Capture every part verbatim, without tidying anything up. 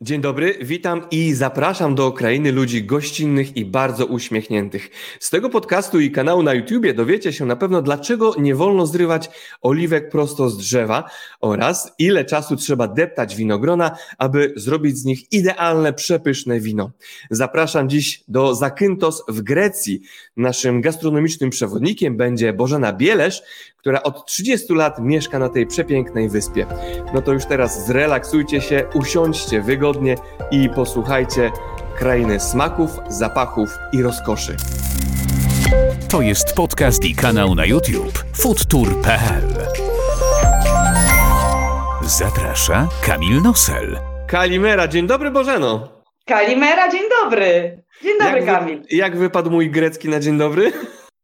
Dzień dobry, witam i zapraszam do krainy ludzi gościnnych i bardzo uśmiechniętych. Z tego podcastu i kanału na YouTubie dowiecie się na pewno, dlaczego nie wolno zrywać oliwek prosto z drzewa oraz ile czasu trzeba deptać winogrona, aby zrobić z nich idealne, przepyszne wino. Zapraszam dziś do Zakynthos w Grecji. Naszym gastronomicznym przewodnikiem będzie Bożena Bielesz, która od trzydziestu lat mieszka na tej przepięknej wyspie. No to już teraz zrelaksujcie się, usiądźcie wygodnie i posłuchajcie krainy smaków, zapachów i rozkoszy. To jest podcast i kanał na YouTube Foodtour.pl. Zaprasza Kamil Nosel. Kalimera, dzień dobry Bożeno. Kalimera, dzień dobry. Dzień dobry jak Kamil. Wy, jak wypadł mój grecki na dzień dobry?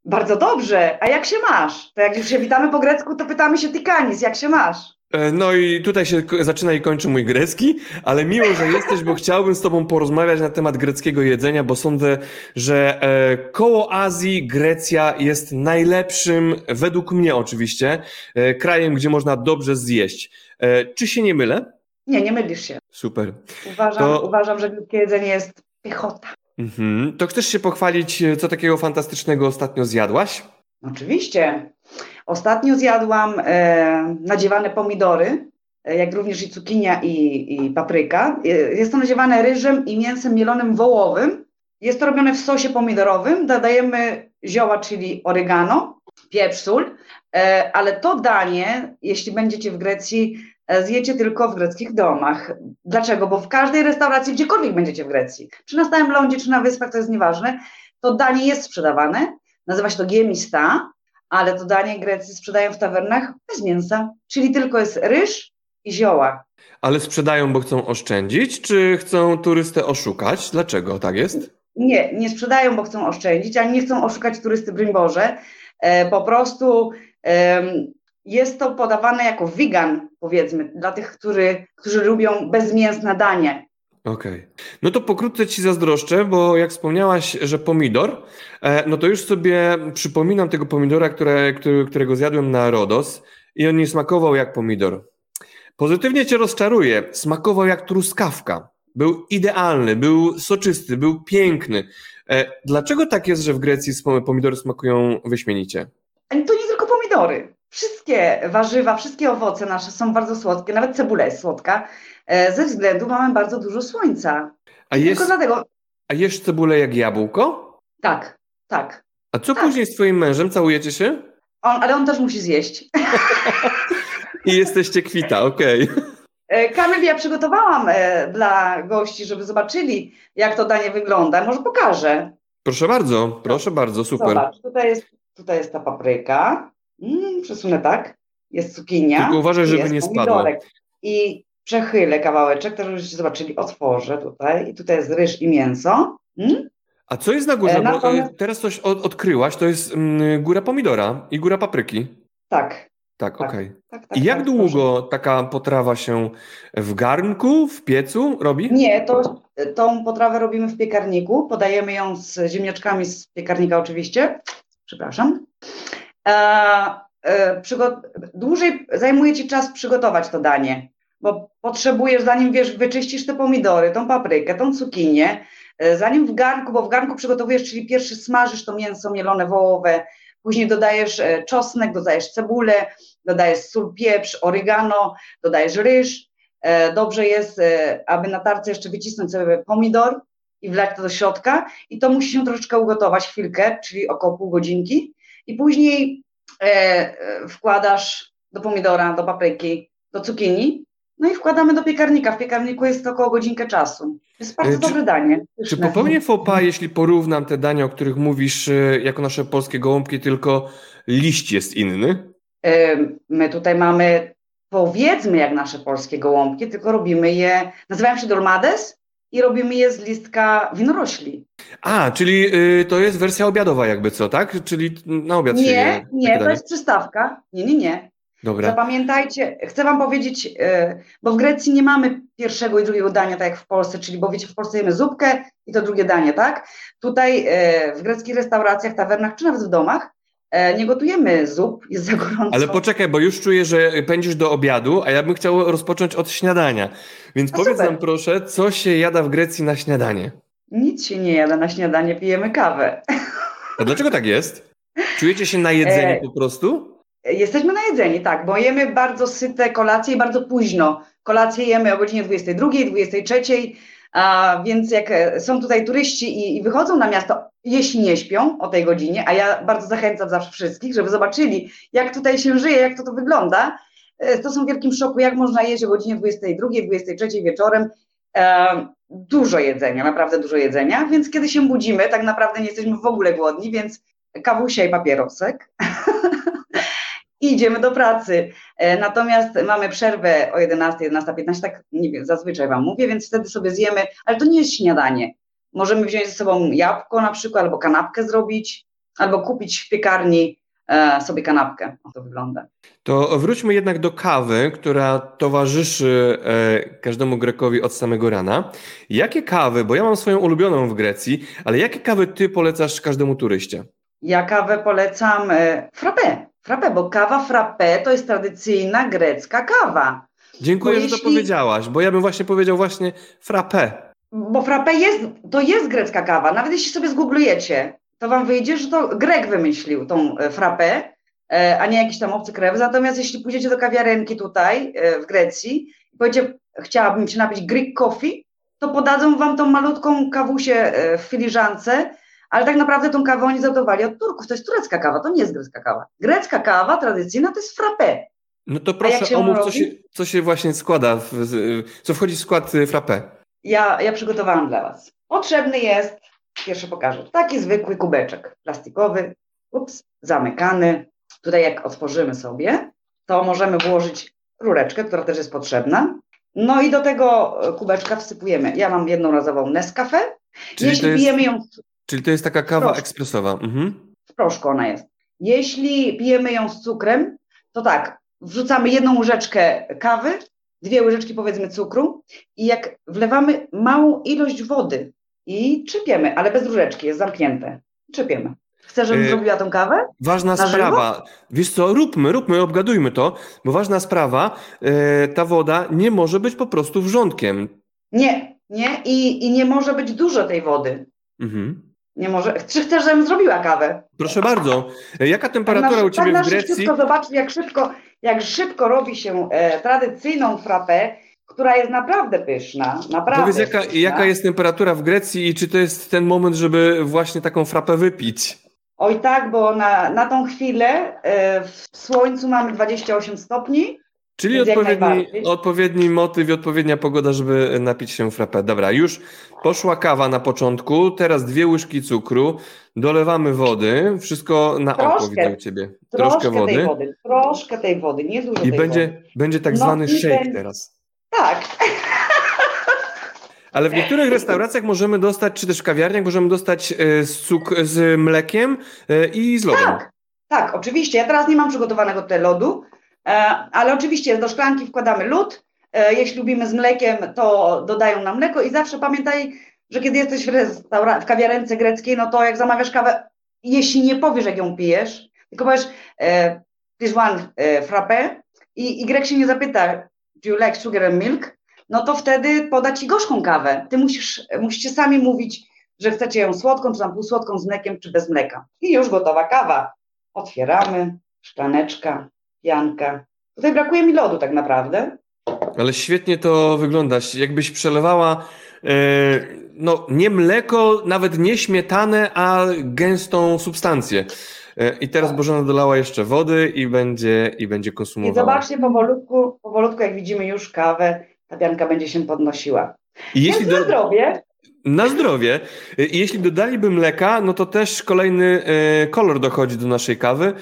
Bardzo dobrze. A jak się masz? To jak już się witamy po grecku, to pytamy się Tikanis, jak się masz? No i tutaj się zaczyna i kończy mój grecki, ale miło, że jesteś, bo chciałbym z tobą porozmawiać na temat greckiego jedzenia, bo sądzę, że koło Azji Grecja jest najlepszym, według mnie oczywiście, krajem, gdzie można dobrze zjeść. Czy się nie mylę? Nie, nie mylisz się. Super. Uważam, to... uważam, że greckie jedzenie jest piechota. Mm-hmm. To chcesz się pochwalić, co takiego fantastycznego ostatnio zjadłaś? Oczywiście. Ostatnio zjadłam e, nadziewane pomidory, e, jak również i cukinia i, i papryka. E, jest to nadziewane ryżem i mięsem mielonym wołowym. Jest to robione w sosie pomidorowym. Dodajemy zioła, czyli oregano, pieprz, sól. E, ale to danie, jeśli będziecie w Grecji, zjecie tylko w greckich domach. Dlaczego? Bo w każdej restauracji, gdziekolwiek będziecie w Grecji, czy na Stałym Lądzie, czy na Wyspach, to jest nieważne, to danie jest sprzedawane, nazywa się to giemista, ale to danie Grecy sprzedają w tawernach bez mięsa, czyli tylko jest ryż i zioła. Ale sprzedają, bo chcą oszczędzić, czy chcą turystę oszukać? Dlaczego tak jest? Nie, nie sprzedają, bo chcą oszczędzić, ani nie chcą oszukać turysty, broń Boże. E, po prostu... E, Jest to podawane jako wegan, powiedzmy, dla tych, którzy, którzy lubią bezmięsne danie. Okej. Okay. No to pokrótce ci zazdroszczę, bo jak wspomniałaś, że pomidor, no to już sobie przypominam tego pomidora, które, którego zjadłem na Rodos i on nie smakował jak pomidor. Pozytywnie cię rozczaruję, smakował jak truskawka. Był idealny, był soczysty, był piękny. Dlaczego tak jest, że w Grecji pomidory smakują wyśmienicie? Ale to nie tylko pomidory. Wszystkie warzywa, wszystkie owoce nasze są bardzo słodkie, nawet cebula jest słodka, ze względu mamy bardzo dużo słońca. A jest, tylko dlatego... a jesz cebulę jak jabłko? Tak, tak. A co tak. Później z twoim mężem? Całujecie się? On, ale on też musi zjeść. I jesteście kwita, okej. Okay. Kamil, ja przygotowałam dla gości, żeby zobaczyli, jak to danie wygląda. Może pokażę. Proszę bardzo, proszę bardzo, super. Zobacz, tutaj jest, tutaj jest ta papryka. Mm, przesunę tak, jest cukinia. Tylko uważaj, żeby nie spadła. I przechylę kawałeczek, to żebyście zobaczyli, otworzę tutaj i tutaj jest ryż i mięso. Mm? A co jest na górze? E, natomiast... Bo teraz coś od, odkryłaś, to jest mm, góra pomidora i góra papryki. Tak. Tak, tak okej. Okay. Tak, tak, I jak tak, długo proszę. Taka potrawa się w garnku, w piecu robi? Nie, to, tą potrawę robimy w piekarniku, podajemy ją z ziemniaczkami z piekarnika oczywiście. Przepraszam. E, e, przygo- dłużej zajmuje ci czas przygotować to danie, bo potrzebujesz, zanim wiesz, wyczyścisz te pomidory, tą paprykę, tą cukinię, e, zanim w garnku, bo w garnku przygotowujesz, czyli pierwszy smażysz to mięso mielone wołowe, później dodajesz e, czosnek, dodajesz cebulę, dodajesz sól, pieprz, oregano, dodajesz ryż, e, dobrze jest, e, aby na tarce jeszcze wycisnąć sobie pomidor i wlać to do środka i to musi się troszeczkę ugotować, chwilkę, czyli około pół godzinki. I później e, e, wkładasz do pomidora, do papryki, do cukinii, no i wkładamy do piekarnika. W piekarniku jest to około godzinkę czasu. To jest bardzo e, dobre czy, danie. Czy popełnię faux pas, jeśli porównam te dania, o których mówisz, e, jako nasze polskie gołąbki, tylko liść jest inny? E, my tutaj mamy, powiedzmy, jak nasze polskie gołąbki, tylko robimy je, nazywają się dolmades i robimy je z listka winorośli. A, czyli y, to jest wersja obiadowa jakby co, tak? Czyli na obiad nie, się je. Nie, nie, to jest przystawka. Nie, nie, nie. Dobra. Zapamiętajcie, chcę wam powiedzieć, y, bo w Grecji nie mamy pierwszego i drugiego dania, tak jak w Polsce, czyli bo wiecie, w Polsce jemy zupkę i to drugie danie, tak? Tutaj y, w greckich restauracjach, tawernach, czy nawet w domach nie gotujemy zup, jest za gorąco. Ale poczekaj, bo już czuję, że pędzisz do obiadu, a ja bym chciał rozpocząć od śniadania. Więc no powiedz super. Nam proszę, co się jada w Grecji na śniadanie? Nic się nie jada na śniadanie, pijemy kawę. A dlaczego tak jest? Czujecie się najedzeni po prostu? Jesteśmy najedzeni, tak, bo jemy bardzo syte kolacje i bardzo późno. Kolacje jemy o godzinie dwudziestej drugiej, dwudziestej trzeciej, a więc jak są tutaj turyści i, i wychodzą na miasto, jeśli nie śpią o tej godzinie, a ja bardzo zachęcam zawsze wszystkich, żeby zobaczyli, jak tutaj się żyje, jak to to wygląda, to są w wielkim szoku, jak można jeść o godzinie dwudziestej drugiej, dwudziestej trzeciej wieczorem. Dużo jedzenia, naprawdę dużo jedzenia, więc kiedy się budzimy, tak naprawdę nie jesteśmy w ogóle głodni, więc kawusia i papierosek. I idziemy do pracy. Natomiast mamy przerwę o jedenastej, jedenasta piętnaście, tak nie wiem, zazwyczaj Wam mówię, więc wtedy sobie zjemy, ale to nie jest śniadanie. Możemy wziąć ze sobą jabłko na przykład, albo kanapkę zrobić, albo kupić w piekarni sobie kanapkę. O to wygląda. To wróćmy jednak do kawy, która towarzyszy każdemu Grekowi od samego rana. Jakie kawy, bo ja mam swoją ulubioną w Grecji, ale jakie kawy Ty polecasz każdemu turyście? Ja kawę polecam frappé. Frappé, bo kawa frappé to jest tradycyjna grecka kawa. Dziękuję, jeśli... że to powiedziałaś, bo ja bym właśnie powiedział właśnie frappé. Bo frappé jest, to jest grecka kawa. Nawet jeśli sobie zgooglujecie, to Wam wyjdzie, że to Grek wymyślił tą frappé, a nie jakiś tam obcy krew. Natomiast jeśli pójdziecie do kawiarenki tutaj w Grecji i powiecie, chciałabym się napić Greek coffee, to podadzą Wam tą malutką kawusię w filiżance, ale tak naprawdę tą kawę oni zaudowali od Turków. To jest turecka kawa, to nie jest grecka kawa. Grecka kawa tradycyjna to jest frappé. No to proszę omów, co się, co się właśnie składa, w, co wchodzi w skład frappé. Ja, ja przygotowałam dla Was. Potrzebny jest, pierwszy pokażę, taki zwykły kubeczek plastikowy, ups, zamykany. Tutaj jak otworzymy sobie, to możemy włożyć rureczkę, która też jest potrzebna. No i do tego kubeczka wsypujemy. Ja mam jednorazową Nescafe. Czyli jeśli jest... pijemy ją... Czyli to jest taka kawa proszku. Ekspresowa. Mhm. W proszku ona jest. Jeśli pijemy ją z cukrem, to tak, wrzucamy jedną łyżeczkę kawy, dwie łyżeczki powiedzmy cukru i jak wlewamy małą ilość wody i czypiemy, ale bez różeczki, jest zamknięte. Czypiemy. Chcesz, żebym yy, zrobiła tą kawę? Ważna na sprawa. Żywo? Wiesz co, róbmy, róbmy, obgadujmy to, bo ważna sprawa, yy, ta woda nie może być po prostu wrzątkiem. Nie, nie i, i nie może być dużo tej wody. Mhm. Nie może. Czy chcesz, żebym zrobiła kawę? Proszę bardzo. Jaka temperatura tak na, u Ciebie tak w Grecji? Zobacz, jak szybko, jak szybko robi się e, tradycyjną frappę, która jest naprawdę pyszna. Naprawdę Powiedz, jaka, pyszna. Jaka jest temperatura w Grecji i czy to jest ten moment, żeby właśnie taką frappę wypić? Oj tak, bo na, na tą chwilę e, w słońcu mamy dwadzieścia osiem stopni. Czyli odpowiedni, odpowiedni motyw i odpowiednia pogoda, żeby napić się frappé. Dobra, już poszła kawa na początku, teraz dwie łyżki cukru, dolewamy wody, wszystko na troszkę, oko widzę u Ciebie. Troszkę, troszkę wody. Tej wody. Troszkę tej wody, nie dużo I tej będzie, wody. Będzie tak no zwany shake ten... teraz. Tak. Ale w niektórych restauracjach możemy dostać, czy też w kawiarniach możemy dostać z, cuk- z mlekiem i z lodem. Tak, tak, oczywiście. Ja teraz nie mam przygotowanego tutaj lodu, ale oczywiście do szklanki wkładamy lód, jeśli lubimy z mlekiem, to dodają nam mleko i zawsze pamiętaj, że kiedy jesteś w, restaura- w kawiarence greckiej, no to jak zamawiasz kawę, jeśli nie powiesz, jak ją pijesz, tylko powiesz e, this one e, frappé i, i Grek się nie zapyta, do you like sugar and milk, no to wtedy poda ci gorzką kawę. Ty musisz, musicie sami mówić, że chcecie ją słodką, czy tam półsłodką, z mlekiem, czy bez mleka. I już gotowa kawa. Otwieramy, szklaneczka. Janka. Tutaj brakuje mi lodu tak naprawdę. Ale świetnie to wygląda. Jakbyś przelewała yy, no nie mleko, nawet nie śmietanę, a gęstą substancję. Yy, I teraz Bożena dolała jeszcze wody i będzie, i będzie konsumowała. I zobaczcie, powolutku, powolutku, jak widzimy już kawę, ta pianka będzie się podnosiła. I jeśli do... na zdrowie. Na zdrowie. I jeśli dodaliby mleka, no to też kolejny y, kolor dochodzi do naszej kawy.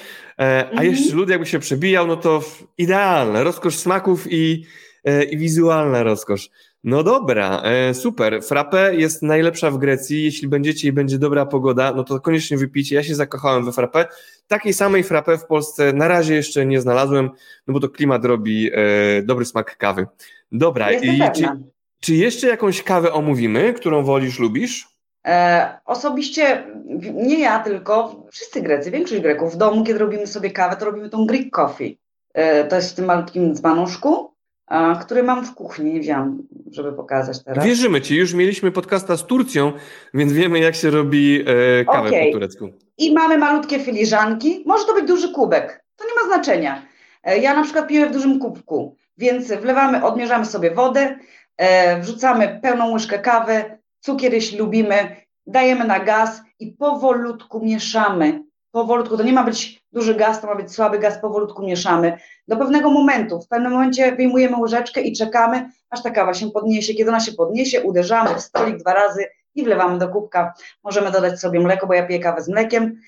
E, a mm-hmm. jeszcze lód jakby się przebijał, no to idealne. Rozkosz smaków i, y, i wizualna rozkosz. No dobra, e, super. Frappé jest najlepsza w Grecji. Jeśli będziecie i będzie dobra pogoda, no to koniecznie wypijcie. Ja się zakochałem we frappé. Takiej samej frappé w Polsce na razie jeszcze nie znalazłem, no bo to klimat robi e, dobry smak kawy. Dobra. Jestem i. Czy jeszcze jakąś kawę omówimy, którą wolisz, lubisz? E, osobiście, nie ja tylko, wszyscy Grecy, większość Greków, w domu, kiedy robimy sobie kawę, to robimy tą Greek coffee. E, to jest w tym malutkim dzbanuszku, a, który mam w kuchni, nie wziąłam, żeby pokazać teraz. Wierzymy Ci, już mieliśmy podcasta z Turcją, więc wiemy, jak się robi e, kawę okay. po turecku. I mamy malutkie filiżanki, może to być duży kubek, to nie ma znaczenia. E, ja na przykład piję w dużym kubku, więc wlewamy, odmierzamy sobie wodę, e, wrzucamy pełną łyżkę kawy, cukier, jeśli lubimy, dajemy na gaz i powolutku mieszamy. Powolutku, to nie ma być duży gaz, to ma być słaby gaz, powolutku mieszamy. Do pewnego momentu, w pewnym momencie wyjmujemy łyżeczkę i czekamy, aż ta kawa się podniesie. Kiedy ona się podniesie, uderzamy w stolik dwa razy i wlewamy do kubka. Możemy dodać sobie mleko, bo ja piję kawę z mlekiem.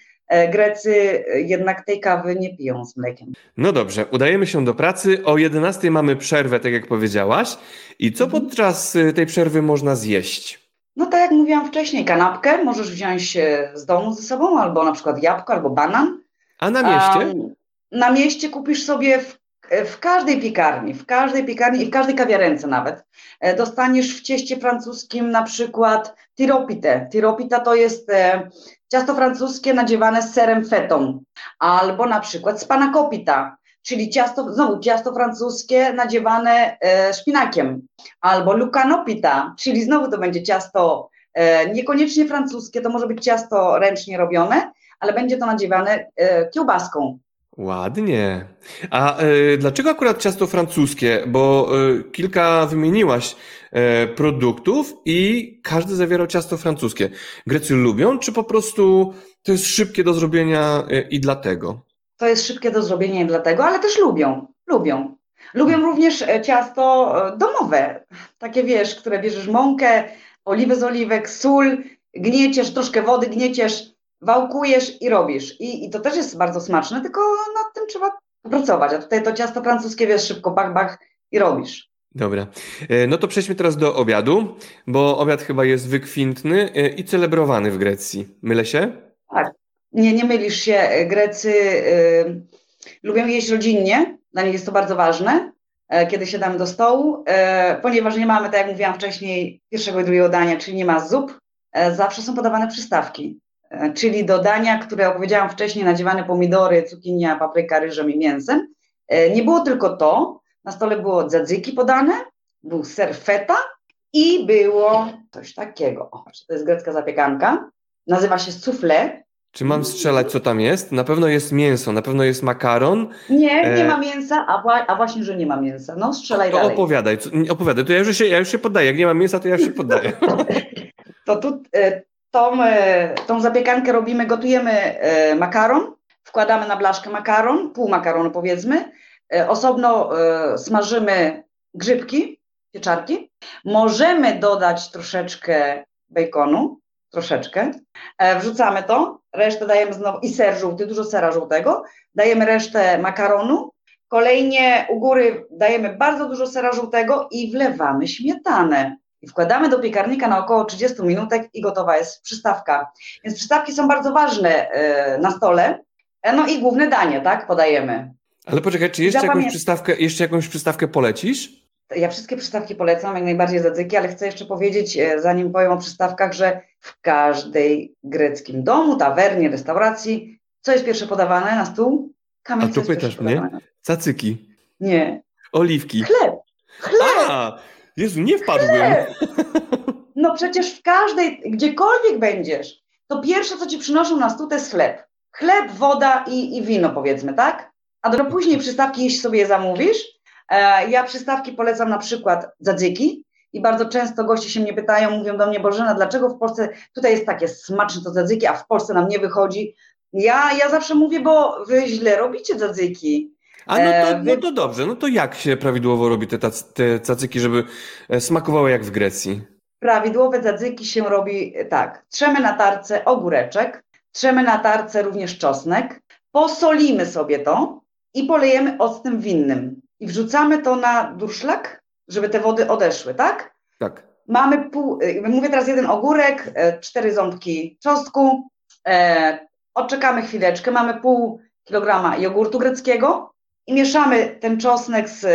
Grecy jednak tej kawy nie piją z mlekiem. No dobrze, udajemy się do pracy. O jedenastej mamy przerwę, tak jak powiedziałaś. I co podczas tej przerwy można zjeść? No tak jak mówiłam wcześniej, kanapkę możesz wziąć z domu ze sobą, albo na przykład jabłko, albo banan. A na mieście? Um, na mieście kupisz sobie w, w każdej piekarni, w każdej piekarni i w każdej kawiarence nawet. Dostaniesz w cieście francuskim na przykład tiropitę. Tiropita to jest e, ciasto francuskie nadziewane z serem fetą, albo na przykład spanakopita, czyli ciasto, znowu ciasto francuskie nadziewane e, szpinakiem, albo lukanopita, czyli znowu to będzie ciasto e, niekoniecznie francuskie, to może być ciasto ręcznie robione, ale będzie to nadziewane e, kiełbaską. Ładnie. A e, dlaczego akurat ciasto francuskie? Bo e, kilka wymieniłaś e, produktów i każdy zawierał ciasto francuskie. Grecy lubią, czy po prostu to jest szybkie do zrobienia e, i dlatego? To jest szybkie do zrobienia i dlatego, ale też lubią, lubią. Lubią również ciasto domowe, takie wiesz, które bierzesz mąkę, oliwę z oliwek, sól, gnieciesz, troszkę wody gnieciesz, wałkujesz i robisz. I, i to też jest bardzo smaczne, tylko nad tym trzeba pracować, a tutaj to ciasto francuskie wiesz, szybko bach, bach i robisz. Dobra, no to przejdźmy teraz do obiadu, bo obiad chyba jest wykwintny i celebrowany w Grecji, mylę się? Tak. Nie, nie mylisz się, Grecy y, lubią jeść rodzinnie, dla nich jest to bardzo ważne, e, kiedy siadamy do stołu, e, ponieważ nie mamy, tak jak mówiłam wcześniej, pierwszego i drugiego dania, czyli nie ma zup, e, zawsze są podawane przystawki, e, czyli do dania, które opowiedziałam wcześniej, nadziewane pomidory, cukinia, papryka, ryżem i mięsem. E, nie było tylko to, na stole było tzatziki podane, był ser feta i było coś takiego, o, to jest grecka zapiekanka, nazywa się soufflé. Czy mam strzelać, co tam jest? Na pewno jest mięso, na pewno jest makaron. Nie, nie ma mięsa, a, wła- a właśnie, że nie ma mięsa. No strzelaj to dalej. Opowiadaj, opowiadaj. To ja już, się, ja już się poddaję. Jak nie ma mięsa, to ja już się poddaję. To tu tą, tą zapiekankę robimy, gotujemy makaron, wkładamy na blaszkę makaron, pół makaronu powiedzmy. Osobno smażymy grzybki, pieczarki. Możemy dodać troszeczkę bejkonu. Troszeczkę, e, wrzucamy to, resztę dajemy znowu i ser żółty, dużo sera żółtego, dajemy resztę makaronu, kolejnie u góry dajemy bardzo dużo sera żółtego i wlewamy śmietanę. I wkładamy do piekarnika na około trzydzieści minutek i gotowa jest przystawka. Więc przystawki są bardzo ważne e, na stole, e, no i główne danie, tak, podajemy. Ale poczekaj, czy jeszcze jakąś przystawkę, jeszcze jakąś przystawkę polecisz? Ja wszystkie przystawki polecam, jak najbardziej tzatziki, ale chcę jeszcze powiedzieć, zanim powiem o przystawkach, że w każdej greckim domu, tawernie, restauracji, co jest pierwsze podawane na stół? Kamil, a tu pytasz mnie? Tzatziki. Nie. Oliwki. Chleb. Chleb. A, Jezu, nie wpadłem. Chleb. No przecież w każdej, gdziekolwiek będziesz, to pierwsze, co ci przynoszą na stół, to jest chleb. Chleb, woda i, i wino, powiedzmy, tak? A do później przystawki, jeśli sobie je zamówisz. Ja przystawki polecam na przykład tzatziki i bardzo często goście się mnie pytają, mówią do mnie, Bożena, dlaczego w Polsce tutaj jest takie smaczne to tzatziki, a w Polsce nam nie wychodzi. Ja, ja zawsze mówię, bo wy źle robicie tzatziki. A no to, wy... no to dobrze, no to jak się prawidłowo robi te, tac, te tzatziki, żeby smakowały jak w Grecji? Prawidłowe tzatziki się robi tak, trzemy na tarce ogóreczek, trzemy na tarce również czosnek, posolimy sobie to i polejemy octem winnym. I wrzucamy to na durszlak, żeby te wody odeszły, tak? Tak. Mamy pół, mówię teraz jeden ogórek, cztery ząbki czosnku, e, odczekamy chwileczkę, mamy pół kilograma jogurtu greckiego i mieszamy ten czosnek z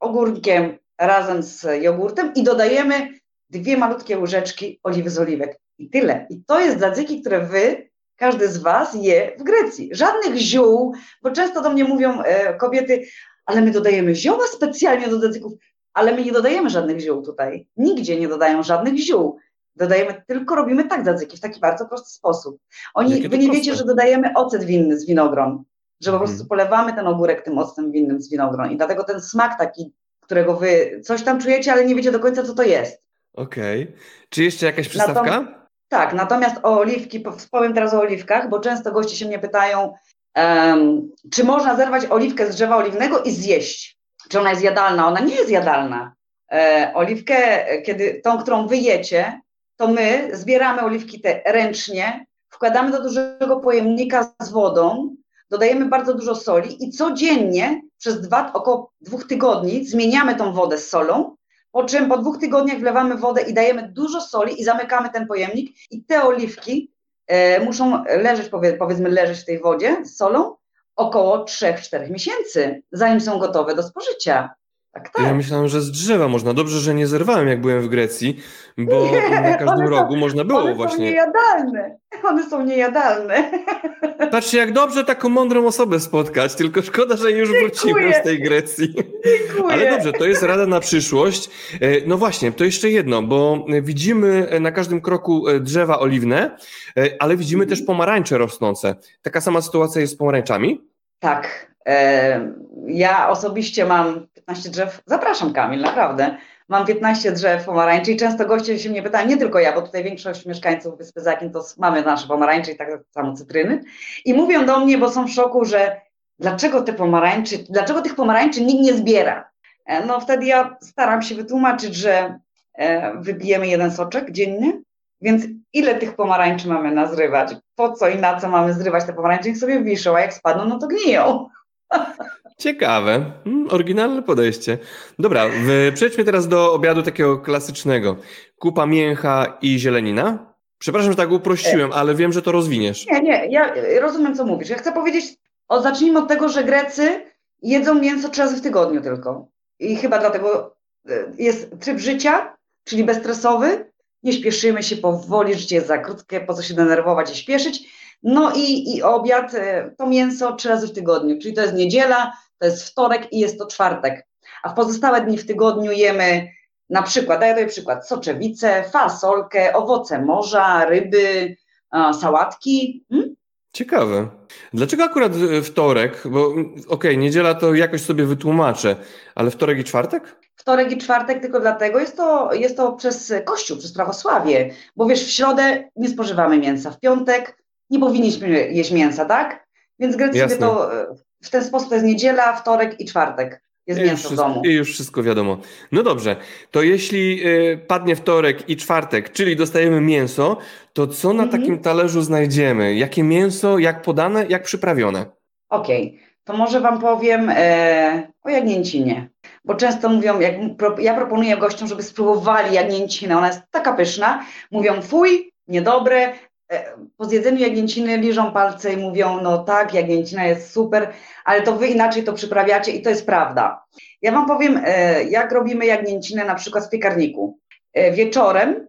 ogórkiem razem z jogurtem i dodajemy dwie malutkie łyżeczki oliwy z oliwek. I tyle. I to jest zadzyki, które wy, każdy z was je w Grecji. Żadnych ziół, bo często do mnie mówią e, kobiety, ale my dodajemy zioła specjalnie do zadzyków, ale my nie dodajemy żadnych ziół tutaj. Nigdzie nie dodają żadnych ziół. Dodajemy, tylko robimy tak zadzyki, w taki bardzo prosty sposób. Oni, wy nie wiecie, że dodajemy ocet winny z winogron, że po prostu hmm. polewamy ten ogórek tym octem winnym z winogron i dlatego ten smak taki, którego wy coś tam czujecie, ale nie wiecie do końca, co to jest. Okej. Okay. Czy jeszcze jakaś przystawka? Natom- tak, natomiast o oliwki, powiem teraz o oliwkach, bo często goście się mnie pytają, um, czy można zerwać oliwkę z drzewa oliwnego i zjeść? Czy ona jest jadalna? Ona nie jest jadalna. E, oliwkę, kiedy tą, którą wyjecie, to my zbieramy oliwki te ręcznie, wkładamy do dużego pojemnika z wodą, dodajemy bardzo dużo soli i codziennie przez dwa, około dwóch tygodni zmieniamy tą wodę z solą, po czym po dwóch tygodniach wlewamy wodę i dajemy dużo soli i zamykamy ten pojemnik i te oliwki e, muszą leżeć, powiedzmy leżeć w tej wodzie z solą około trzech do czterech miesięcy, zanim są gotowe do spożycia. Tak, tak. Ja myślałam, że z drzewa można. Dobrze, że nie zerwałem, jak byłem w Grecji, bo nie, na każdym są, rogu można było one właśnie. One są niejadalne. One są niejadalne. Patrzcie, jak dobrze taką mądrą osobę spotkać, tylko szkoda, że już Dziękuję. wróciłem z tej Grecji. Dziękuję. Ale dobrze, to jest rada na przyszłość. No właśnie, to jeszcze jedno, bo widzimy na każdym kroku drzewa oliwne, ale widzimy mhm. też pomarańcze rosnące. Taka sama sytuacja jest z pomarańczami? Tak. Ja osobiście mam piętnaście drzew, zapraszam Kamil, naprawdę, mam piętnaście drzew pomarańczy i często goście się mnie pytają, nie tylko ja, bo tutaj większość mieszkańców wyspy Zakynthos mamy nasze pomarańcze i tak samo cytryny i mówią do mnie, bo są w szoku, że dlaczego te pomarańczy, dlaczego tych pomarańczy nikt nie zbiera? No wtedy ja staram się wytłumaczyć, że wybijemy jeden soczek dziennie, więc ile tych pomarańczy mamy nazrywać? Po co i na co mamy zrywać te pomarańcze? Niech sobie wiszą, a jak spadną, no to gniją. Ciekawe, hmm, oryginalne podejście. Dobra, w, przejdźmy teraz do obiadu takiego klasycznego. Kupa mięcha i zielenina. Przepraszam, że tak uprościłem, ale wiem, że to rozwiniesz. Nie, nie, ja rozumiem, co mówisz. Ja chcę powiedzieć, o, zacznijmy od tego, że Grecy jedzą mięso trzy razy w tygodniu tylko. I chyba dlatego jest tryb życia, czyli bezstresowy. Nie śpieszymy się powoli, życie jest za krótkie, po co się denerwować i śpieszyć. No i, i obiad to mięso trzy razy w tygodniu, czyli to jest niedziela, to jest wtorek i jest to czwartek. A w pozostałe dni w tygodniu jemy na przykład, daję tutaj przykład, soczewicę, fasolkę, owoce morza, ryby, sałatki. Hmm? Ciekawe. Dlaczego akurat wtorek? Bo okej, okay, niedziela to jakoś sobie wytłumaczę, ale wtorek i czwartek? Wtorek i czwartek tylko dlatego, jest to, jest to przez Kościół, przez prawosławie, bo wiesz, w środę nie spożywamy mięsa, w piątek nie powinniśmy jeść mięsa, tak? Więc Grecy sobie to w ten sposób, to jest niedziela, wtorek i czwartek jest I mięso wszystko, w domu. I już wszystko wiadomo. No dobrze, to jeśli padnie wtorek i czwartek, czyli dostajemy mięso, to co na mhm. takim talerzu znajdziemy? Jakie mięso, jak podane, jak przyprawione? Okej, okay. To może wam powiem e, o jagnięcinie. Bo często mówią, jak, ja proponuję gościom, żeby spróbowali jagnięcinę, ona jest taka pyszna, mówią fuj, niedobre, po zjedzeniu jagnięciny liżą palce i mówią, no tak, jagnięcina jest super, ale to wy inaczej to przyprawiacie i to jest prawda. Ja wam powiem, jak robimy jagnięcinę na przykład w piekarniku. Wieczorem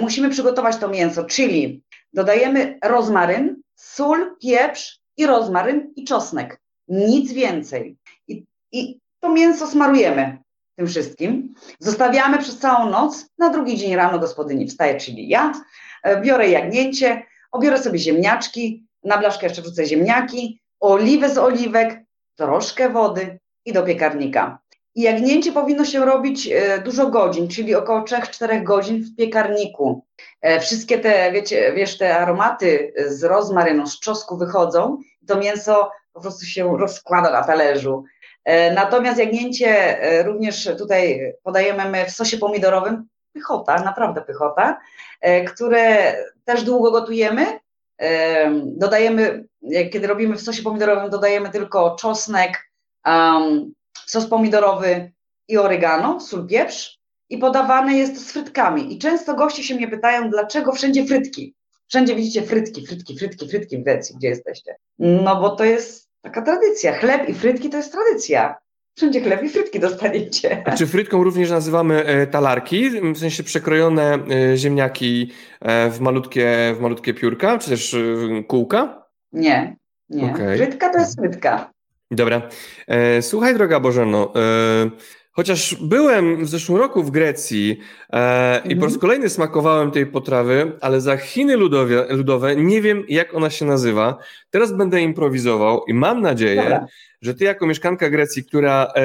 musimy przygotować to mięso, czyli dodajemy rozmaryn, sól, pieprz i rozmaryn i czosnek, nic więcej. I, i to mięso smarujemy tym wszystkim, zostawiamy przez całą noc, na drugi dzień rano gospodyni wstaje, czyli ja, biorę jagnięcie, obiorę sobie ziemniaczki, na blaszkę jeszcze wrzucę ziemniaki, oliwę z oliwek, troszkę wody i do piekarnika. I jagnięcie powinno się robić dużo godzin, czyli około trzech do czterech godzin w piekarniku. Wszystkie te, wiecie, wiesz, te aromaty z rozmarynu, z czosnku wychodzą, to mięso po prostu się rozkłada na talerzu. Natomiast jagnięcie również tutaj podajemy my w sosie pomidorowym, pychota, naprawdę pychota, które też długo gotujemy. Dodajemy, kiedy robimy w sosie pomidorowym, dodajemy tylko czosnek, um, sos pomidorowy i oregano, sól, pieprz i podawane jest to z frytkami. I często goście się mnie pytają, dlaczego wszędzie frytki? Wszędzie widzicie frytki, frytki, frytki, frytki w Grecji, gdzie jesteście? No bo to jest taka tradycja. Chleb i frytki to jest tradycja. Wszędzie chleb i frytki dostaniecie. Czy frytką również nazywamy talarki, w sensie przekrojone ziemniaki w malutkie, w malutkie piórka, czy też kółka? Nie, nie. Okay. Frytka to jest frytka. Dobra. Słuchaj, droga Bożeno, chociaż byłem w zeszłym roku w Grecji i po raz kolejny smakowałem tej potrawy, ale za Chiny ludowe, ludowe nie wiem, jak ona się nazywa. Teraz będę improwizował i mam nadzieję, Dobra. że ty jako mieszkanka Grecji, która e,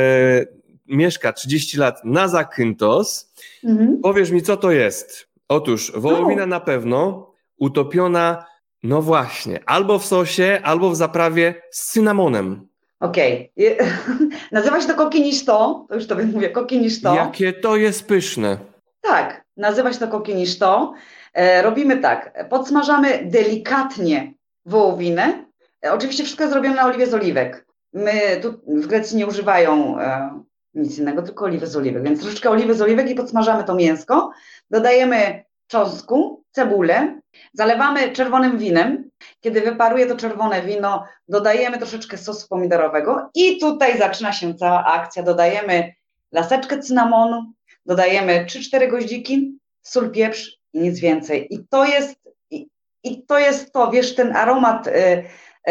mieszka trzydzieści lat na Zakynthos, mhm. powiesz mi, co to jest. Otóż wołowina no. na pewno utopiona, no właśnie, albo w sosie, albo w zaprawie z cynamonem. Okej. Okay. Nazywa się to kokinisto, to już tobie mówię, kokinisto. Jakie to jest pyszne. Tak, nazywa się to kokinisto. E, robimy tak, podsmażamy delikatnie wołowinę. E, oczywiście wszystko jest zrobione na oliwie z oliwek. My tu w Grecji nie używają e, nic innego, tylko oliwy z oliwek, więc troszeczkę oliwy z oliwek i podsmażamy to mięsko. Dodajemy cząstku, cebulę, zalewamy czerwonym winem. Kiedy wyparuje to czerwone wino, dodajemy troszeczkę sosu pomidorowego i tutaj zaczyna się cała akcja. Dodajemy laseczkę cynamonu, dodajemy trzy cztery goździki, sól, pieprz i nic więcej. I to jest, i, i to, jest to, wiesz, ten aromat y,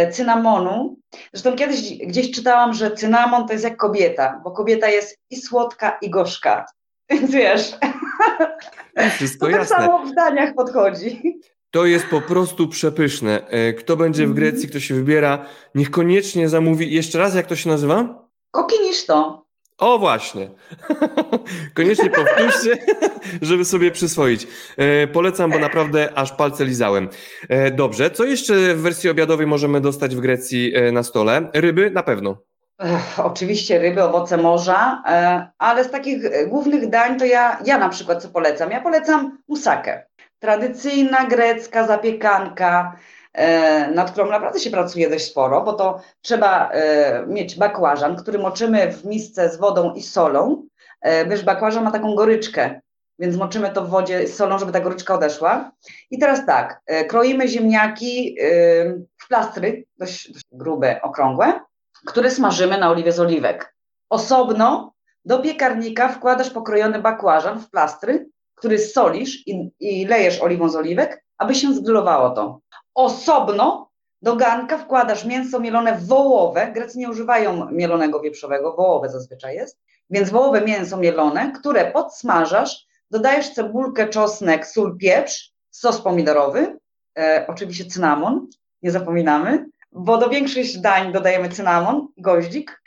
y, cynamonu. Zresztą kiedyś gdzieś czytałam, że cynamon to jest jak kobieta, bo kobieta jest i słodka, i gorzka. Więc wiesz, wszystko to tak jasne. Samo w daniach podchodzi. To jest po prostu przepyszne. Kto będzie w Grecji, kto się wybiera, niech koniecznie zamówi. Jeszcze raz, jak to się nazywa? Kokinisto. O właśnie. Koniecznie powtórzcie, żeby sobie przyswoić. Polecam, bo naprawdę aż palce lizałem. Dobrze, co jeszcze w wersji obiadowej możemy dostać w Grecji na stole? Ryby na pewno. Ech, oczywiście ryby, owoce morza, ale z takich głównych dań to ja, ja na przykład co polecam? Ja polecam musakę. Tradycyjna grecka zapiekanka, nad którą naprawdę się pracuje dość sporo, bo to trzeba mieć bakłażan, który moczymy w misce z wodą i solą. Wiesz, bakłażan ma taką goryczkę, więc moczymy to w wodzie z solą, żeby ta goryczka odeszła. I teraz tak, kroimy ziemniaki w plastry, dość, dość grube, okrągłe, które smażymy na oliwie z oliwek. Osobno do piekarnika wkładasz pokrojony bakłażan w plastry, który solisz i, i lejesz oliwą z oliwek, aby się zgrillowało to. Osobno do garnka wkładasz mięso mielone wołowe. Grecy nie używają mielonego wieprzowego, wołowe zazwyczaj jest, więc wołowe mięso mielone, które podsmażasz, dodajesz cebulkę, czosnek, sól, pieprz, sos pomidorowy, e, oczywiście cynamon, nie zapominamy, bo do większych dań dodajemy cynamon, goździk.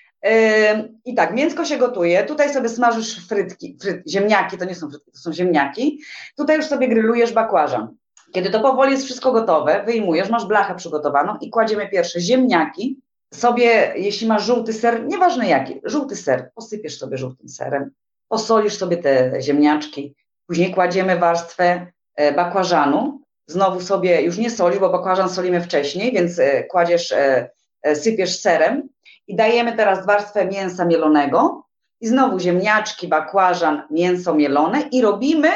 I tak, mięsko się gotuje, tutaj sobie smażysz frytki, fryt, ziemniaki, to nie są frytki, to są ziemniaki, tutaj już sobie grillujesz bakłażan. Kiedy to powoli jest wszystko gotowe, wyjmujesz, masz blachę przygotowaną i kładziemy pierwsze ziemniaki, sobie, jeśli masz żółty ser, nieważne jaki, żółty ser, posypiesz sobie żółtym serem, posolisz sobie te ziemniaczki, później kładziemy warstwę bakłażanu, znowu sobie, już nie solisz, bo bakłażan solimy wcześniej, więc kładziesz, sypiesz serem. I dajemy teraz warstwę mięsa mielonego i znowu ziemniaczki, bakłażan, mięso mielone i robimy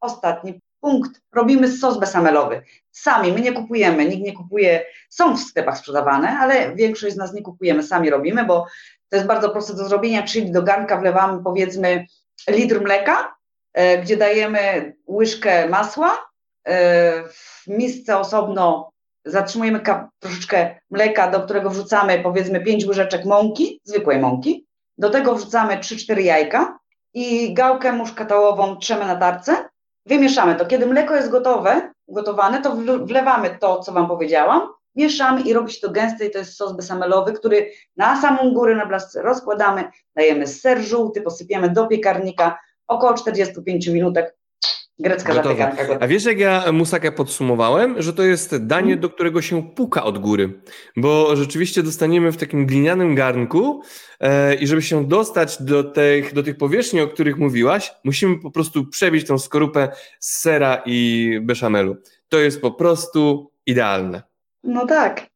ostatni punkt, robimy sos besamelowy. Sami, my nie kupujemy, nikt nie kupuje, są w sklepach sprzedawane, ale większość z nas nie kupujemy, sami robimy, bo to jest bardzo proste do zrobienia, czyli do garnka wlewamy powiedzmy litr mleka, e, gdzie dajemy łyżkę masła, e, w misce osobno zatrzymujemy kap- troszeczkę mleka, do którego wrzucamy powiedzmy pięć łyżeczek mąki, zwykłej mąki. Do tego wrzucamy trzy cztery jajka i gałkę muszkatołową trzemy na tarce. Wymieszamy to. Kiedy mleko jest gotowe, gotowane, to wlewamy to, co wam powiedziałam, mieszamy i robi się to gęste i to jest sos besamelowy, który na samą górę na blasce rozkładamy, dajemy ser żółty, posypiamy do piekarnika, około czterdzieści pięć minutek. Grecka zapiekanka. A wiesz, jak ja musakę podsumowałem? Że to jest danie, do którego się puka od góry, bo rzeczywiście dostaniemy w takim glinianym garnku e, i żeby się dostać do tych, do tych powierzchni, o których mówiłaś, musimy po prostu przebić tą skorupę z sera i beszamelu. To jest po prostu idealne. No tak.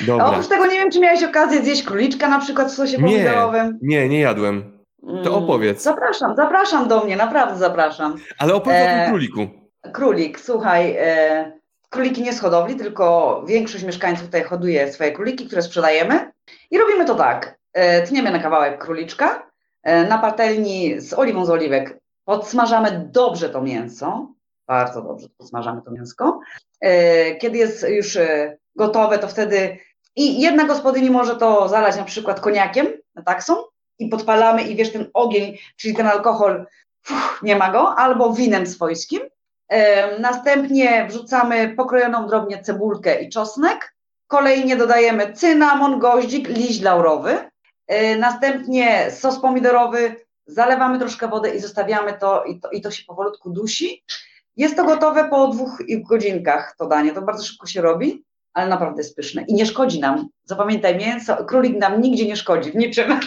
Dobra. A oprócz tego nie wiem, czy miałeś okazję zjeść króliczka na przykład w sosie pomidorowym? Nie, nie jadłem. To opowiedz. Zapraszam, zapraszam do mnie, naprawdę zapraszam. Ale opowiedz e, o tym króliku. Królik, słuchaj, e, króliki nie z hodowli, tylko większość mieszkańców tutaj hoduje swoje króliki, które sprzedajemy i robimy to tak. tniemy na kawałek króliczka, na patelni z oliwą z oliwek podsmażamy dobrze to mięso, bardzo dobrze podsmażamy to mięsko. Kiedy jest już gotowe, to wtedy i jedna gospodyni może to zalać na przykład koniakiem, taksą i podpalamy i wiesz, ten ogień, czyli ten alkohol, fuh, nie ma go, albo winem swojskim. Następnie wrzucamy pokrojoną drobnie cebulkę i czosnek. Kolejnie dodajemy cynamon, goździk, liść laurowy. Następnie sos pomidorowy, zalewamy troszkę wodę i zostawiamy to i, to i to się powolutku dusi. Jest to gotowe po dwóch godzinkach to danie, to bardzo szybko się robi, ale naprawdę jest pyszne i nie szkodzi nam. Zapamiętaj, mięso, królik nam nigdzie nie szkodzi, w niczym.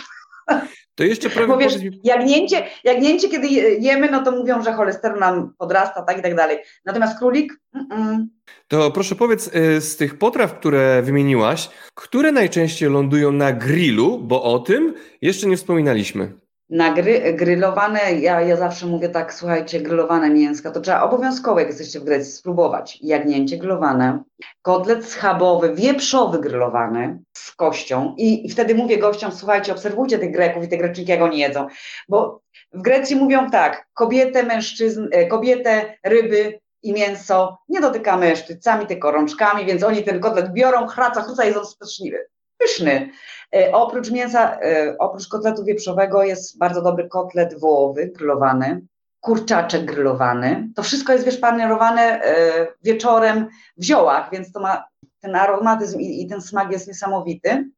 To jeszcze prawie... Bo wiesz, jagnięcie, jagnięcie, kiedy jemy, no to mówią, że cholesterol nam podrasta, tak i tak dalej. Natomiast królik... Mm-mm. To proszę powiedz, z tych potraw, które wymieniłaś, które najczęściej lądują na grillu, bo o tym jeszcze nie wspominaliśmy. Na gry, grillowane, ja, ja zawsze mówię tak, słuchajcie, grillowane mięska, to trzeba obowiązkowo, jak jesteście w Grecji, spróbować. Jagnięcie grillowane, kotlet schabowy, wieprzowy grillowany z kością. I, I wtedy mówię gościom, słuchajcie, obserwujcie tych Greków i tych Greczników, jak oni jedzą. Bo w Grecji mówią tak, kobietę, mężczyzn, kobietę, ryby i mięso nie dotykamy sztycami, tylko rączkami, więc oni ten kotlet biorą, chraca, chruca, jedzą speszliwy. Pyszny. E, oprócz mięsa, e, oprócz kotletu wieprzowego jest bardzo dobry kotlet wołowy grillowany, kurczaczek grillowany. To wszystko jest, wiesz, panierowane e, wieczorem w ziołach, więc to ma ten aromatyzm i, i ten smak jest niesamowity.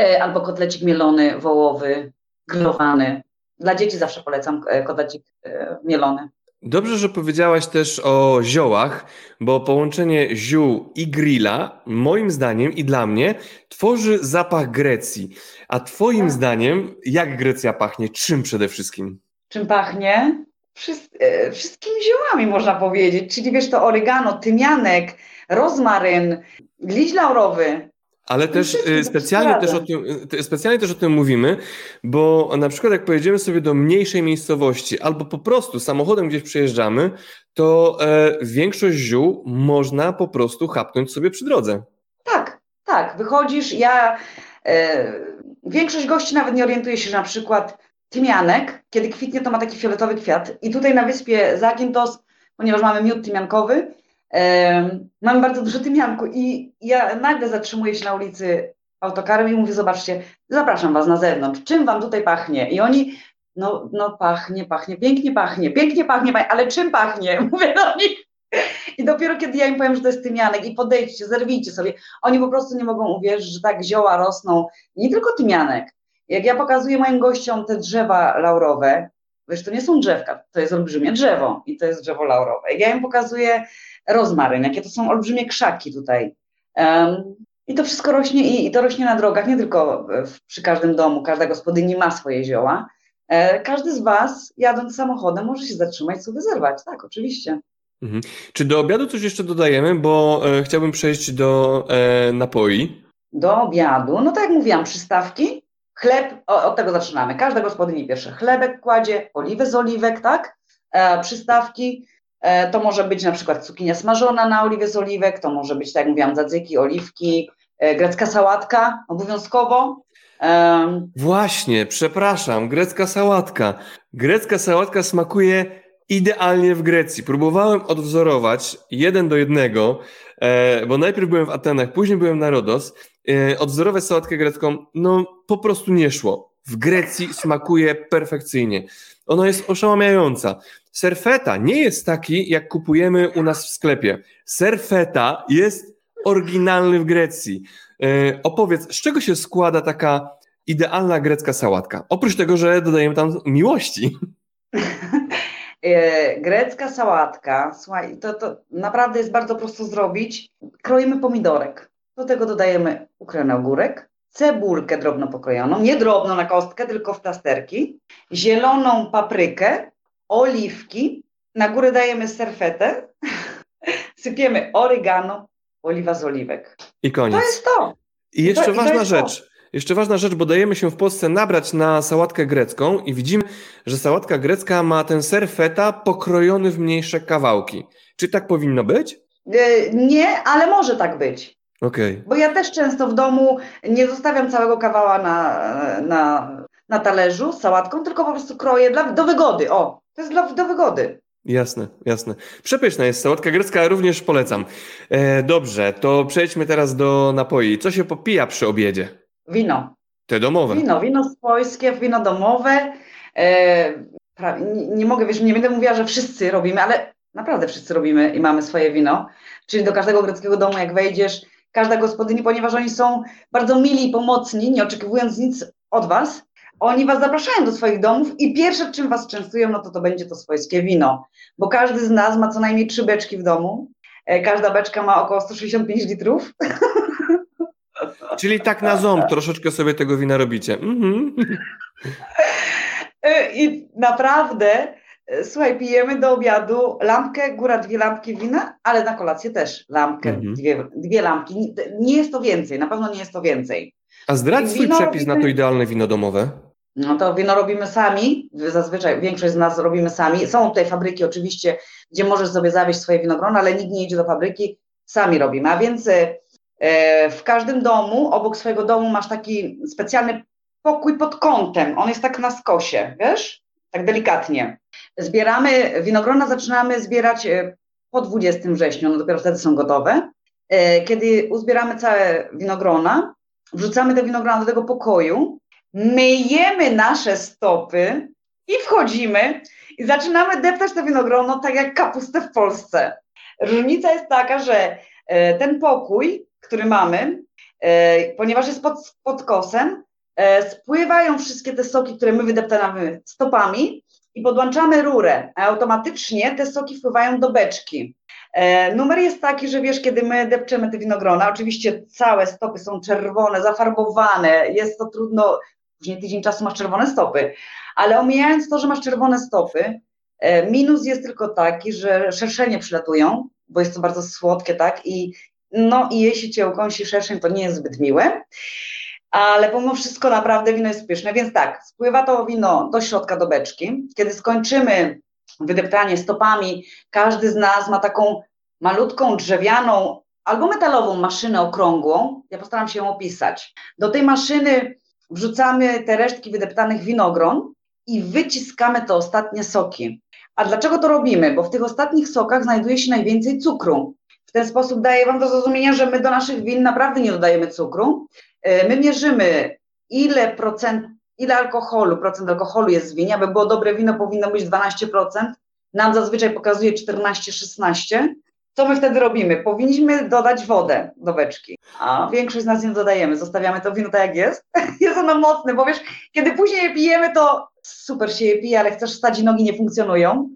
E, albo kotlecik mielony, wołowy, grillowany. Dla dzieci zawsze polecam e, kotlecik e, mielony. Dobrze, że powiedziałaś też o ziołach, bo połączenie ziół i grilla, moim zdaniem i dla mnie, tworzy zapach Grecji. A twoim tak. zdaniem, jak Grecja pachnie? Czym przede wszystkim? Czym pachnie? Wszyst- e, wszystkimi ziołami można powiedzieć, czyli wiesz, to oregano, tymianek, rozmaryn, liść laurowy. Ale też specjalnie też, o tym, specjalnie też o tym mówimy, bo na przykład jak pojedziemy sobie do mniejszej miejscowości albo po prostu samochodem gdzieś przejeżdżamy, to e, większość ziół można po prostu chapnąć sobie przy drodze. Tak, tak. Wychodzisz, ja... E, większość gości nawet nie orientuje się, że na przykład tymianek, kiedy kwitnie, to ma taki fioletowy kwiat. I tutaj na wyspie Zakynthos, ponieważ mamy miód tymiankowy, mamy bardzo dużo tymianku i ja nagle zatrzymuję się na ulicy autokarem i mówię, zobaczcie, zapraszam was na zewnątrz, czym wam tutaj pachnie? I oni, no, no pachnie, pachnie, pięknie pachnie, pięknie pachnie, ale czym pachnie? Mówię do nich. I dopiero kiedy ja im powiem, że to jest tymianek i podejdźcie, zerwijcie sobie, oni po prostu nie mogą uwierzyć, że tak zioła rosną, nie tylko tymianek. Jak ja pokazuję moim gościom te drzewa laurowe, wiesz, to nie są drzewka, to jest olbrzymie drzewo i to jest drzewo laurowe. Ja im pokazuję rozmaryn, jakie to są olbrzymie krzaki tutaj. Um, I to wszystko rośnie i, i to rośnie na drogach, nie tylko w, przy każdym domu, każda gospodyni ma swoje zioła. E, każdy z was, jadąc samochodem, może się zatrzymać, sobie zerwać, tak, oczywiście. Mhm. Czy do obiadu coś jeszcze dodajemy, bo e, chciałbym przejść do e, napoi. Do obiadu, no tak jak mówiłam, przystawki. Chleb, od tego zaczynamy. Każda gospodyni pierwsze chlebek kładzie, oliwę z oliwek, tak? E, przystawki, e, to może być na przykład cukinia smażona na oliwie z oliwek, to może być, tak jak mówiłam, tzatziki, oliwki, e, grecka sałatka, obowiązkowo. E, Właśnie, przepraszam, grecka sałatka. Grecka sałatka smakuje idealnie w Grecji. Próbowałem odwzorować jeden do jednego, e, bo najpierw byłem w Atenach, później byłem na Rodos. Odwzorować sałatkę grecką, no po prostu nie szło. W Grecji smakuje perfekcyjnie. Ona jest oszałamiająca. Ser feta nie jest taki, jak kupujemy u nas w sklepie. Ser feta jest oryginalny w Grecji. E, opowiedz, z czego się składa taka idealna grecka sałatka? Oprócz tego, że dodajemy tam miłości. E, grecka sałatka, słuchaj, to, to naprawdę jest bardzo prosto zrobić. Kroimy pomidorek. Do tego dodajemy ukrojony ogórek, cebulkę drobno pokrojoną, nie drobno na kostkę, tylko w plasterki, zieloną paprykę, oliwki, na górę dajemy ser fetę, sypiemy oregano, oliwa z oliwek. I koniec. To jest to. I jeszcze to, ważna i to rzecz. To. Jeszcze ważna rzecz, bo dajemy się w Polsce nabrać na sałatkę grecką i widzimy, że sałatka grecka ma ten ser feta pokrojony w mniejsze kawałki. Czy tak powinno być? Yy, nie, ale może tak być. Okay. Bo ja też często w domu nie zostawiam całego kawała na, na, na talerzu z sałatką, tylko po prostu kroję dla, do wygody. O, to jest dla, do wygody. Jasne, jasne. Przepyszna jest sałatka grecka, również polecam. E, dobrze, to przejdźmy teraz do napoi. Co się popija przy obiedzie? Wino. Te domowe. Wino, wino swojskie, wino domowe. E, prawie, nie, nie mogę, wiesz, nie będę mówiła, że wszyscy robimy, ale naprawdę wszyscy robimy i mamy swoje wino. Czyli do każdego greckiego domu, jak wejdziesz, każda gospodyni, ponieważ oni są bardzo mili i pomocni, nie oczekiwując nic od was, oni was zapraszają do swoich domów i pierwsze, czym was częstują, no to to będzie to swojskie wino, bo każdy z nas ma co najmniej trzy beczki w domu, każda beczka ma około sto sześćdziesiąt pięć litrów. Czyli tak na ząb troszeczkę sobie tego wina robicie. Mhm. I naprawdę, słuchaj, pijemy do obiadu lampkę, góra dwie lampki wina, ale na kolację też lampkę, mhm. dwie, dwie lampki. Nie jest to więcej, na pewno nie jest to więcej. A zdradź swój przepis robimy na to idealne wino domowe. No to wino robimy sami, zazwyczaj większość z nas robimy sami. Są tutaj fabryki oczywiście, gdzie możesz sobie zawieźć swoje winogrona, ale nikt nie idzie do fabryki, sami robimy. A więc e, w każdym domu, obok swojego domu masz taki specjalny pokój pod kątem. On jest tak na skosie, wiesz? Tak delikatnie. Zbieramy, winogrona zaczynamy zbierać po dwudziestego września, no dopiero wtedy są gotowe. Kiedy uzbieramy całe winogrona, wrzucamy te winogrona do tego pokoju, myjemy nasze stopy i wchodzimy i zaczynamy deptać to winogrono tak jak kapustę w Polsce. Różnica jest taka, że ten pokój, który mamy, ponieważ jest pod, pod kosem, spływają wszystkie te soki, które my wydeptamy stopami i podłączamy rurę, a automatycznie te soki wpływają do beczki. E, numer jest taki, że wiesz, kiedy my depczemy te winogrona, oczywiście całe stopy są czerwone, zafarbowane, jest to trudno, później tydzień czasu masz czerwone stopy, ale omijając to, że masz czerwone stopy, e, minus jest tylko taki, że szerszenie przylatują, bo jest to bardzo słodkie, tak, i no i jeśli cię ukąsi szerszeń, to nie jest zbyt miłe. Ale pomimo wszystko naprawdę wino jest pyszne, więc tak, spływa to wino do środka, do beczki. Kiedy skończymy wydeptanie stopami, każdy z nas ma taką malutką, drzewianą albo metalową maszynę okrągłą, ja postaram się ją opisać. Do tej maszyny wrzucamy te resztki wydeptanych winogron i wyciskamy te ostatnie soki. A dlaczego to robimy? Bo w tych ostatnich sokach znajduje się najwięcej cukru. W ten sposób daję wam do zrozumienia, że my do naszych win naprawdę nie dodajemy cukru. My mierzymy, ile procent, ile alkoholu, procent alkoholu jest w winie, aby było dobre wino, powinno być dwanaście procent, nam zazwyczaj pokazuje czternaście szesnaście. Co my wtedy robimy? Powinniśmy dodać wodę do beczki, a większość z nas nie dodajemy, zostawiamy to wino tak jak jest. Jest ono mocne, bo wiesz, kiedy później je pijemy, to super się je pije, ale chcesz wstać i nogi nie funkcjonują,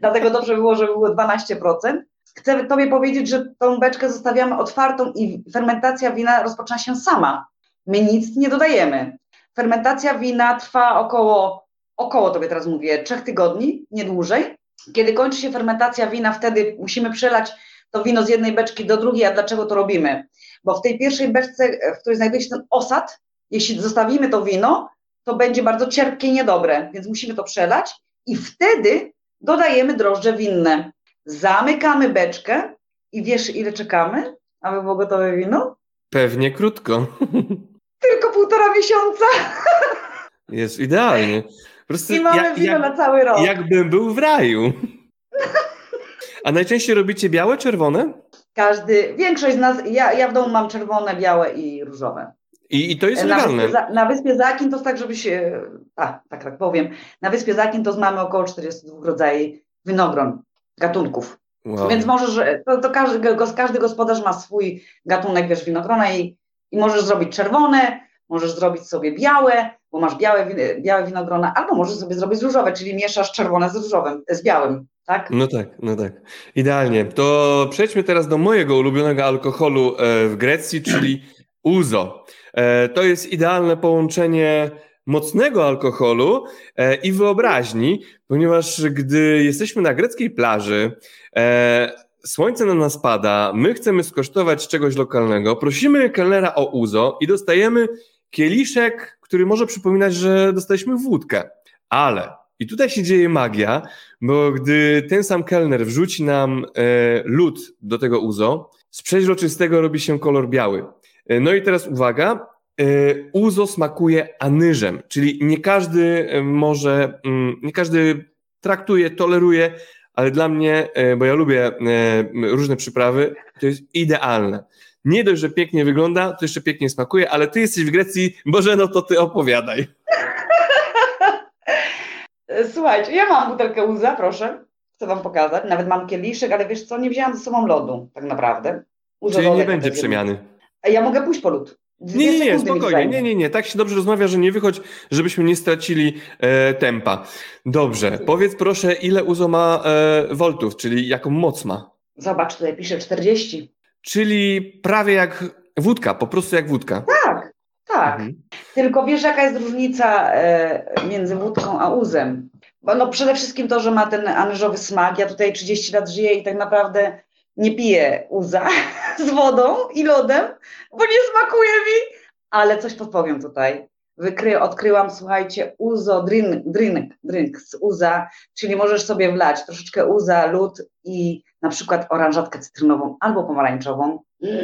dlatego dobrze było, żeby było dwanaście procent. Chcę tobie powiedzieć, że tą beczkę zostawiamy otwartą i fermentacja wina rozpoczyna się sama. My nic nie dodajemy. Fermentacja wina trwa około, około tobie teraz mówię, trzech tygodni, nie dłużej. Kiedy kończy się fermentacja wina, wtedy musimy przelać to wino z jednej beczki do drugiej. A dlaczego to robimy? Bo w tej pierwszej beczce, w której znajduje się ten osad, jeśli zostawimy to wino, to będzie bardzo cierpkie i niedobre, więc musimy to przelać i wtedy dodajemy drożdże winne. Zamykamy beczkę i wiesz, ile czekamy, aby było gotowe wino? Pewnie krótko. Tylko półtora miesiąca. Jest idealnie. Po prostu i mamy ja, wino jak, na cały rok. Jakbym był w raju. A najczęściej robicie białe, czerwone? Każdy, większość z nas, ja, ja w domu mam czerwone, białe i różowe. I, i to jest idealne. Na, na wyspie Zakynthos, tak żeby się, a, tak, tak powiem, na wyspie Zakynthos mamy około czterdziestu dwóch rodzajów winogron. Gatunków. Wow. Więc możesz, to, to każdy, każdy gospodarz ma swój gatunek, wiesz, winogrona i, i możesz zrobić czerwone, możesz zrobić sobie białe, bo masz białe, białe winogrona, albo możesz sobie zrobić różowe, czyli mieszasz czerwone z różowym, z białym, tak? No tak, no tak. Idealnie. To przejdźmy teraz do mojego ulubionego alkoholu w Grecji, czyli ouzo. To jest idealne połączenie mocnego alkoholu e, i wyobraźni, ponieważ gdy jesteśmy na greckiej plaży, e, słońce na nas pada, my chcemy skosztować czegoś lokalnego, prosimy kelnera o ouzo i dostajemy kieliszek, który może przypominać, że dostaliśmy wódkę. Ale, i tutaj się dzieje magia, bo gdy ten sam kelner wrzuci nam e, lód do tego ouzo, Z przeźroczystego robi się kolor biały. No i teraz uwaga, uzo smakuje anyżem, czyli nie każdy może, nie każdy traktuje, toleruje, ale dla mnie, bo ja lubię różne przyprawy, to jest idealne. Nie dość, że pięknie wygląda, to jeszcze pięknie smakuje, ale ty jesteś w Grecji, Bożeno, to ty opowiadaj. Słuchajcie, ja mam butelkę uza, proszę, chcę wam pokazać, nawet mam kieliszek, ale wiesz co, nie wzięłam ze sobą lodu, tak naprawdę. Uzo Czyli nie będzie przemiany. Ja mogę pójść po lód. Nie, nie, nie, spokojnie, nie, nie, nie, tak się dobrze rozmawia, że nie wychodź, żebyśmy nie stracili e, tempa. Dobrze, powiedz proszę, ile uzo ma e, voltów, czyli jaką moc ma? Zobacz, tutaj pisze czterdzieści. Czyli prawie jak wódka, po prostu jak wódka. Tak, tak. Mhm. Tylko wiesz, jaka jest różnica e, między wódką a uzem? Bo no przede wszystkim to, że ma ten anyżowy smak. Ja tutaj trzydzieści lat żyję i tak naprawdę nie piję uza z wodą i lodem, bo nie smakuje mi. Ale coś podpowiem tutaj. Wykry, odkryłam, słuchajcie, uzo, drink, drink, drink z uza, czyli możesz sobie wlać troszeczkę uza, lód i na przykład oranżatkę cytrynową albo pomarańczową. Mm.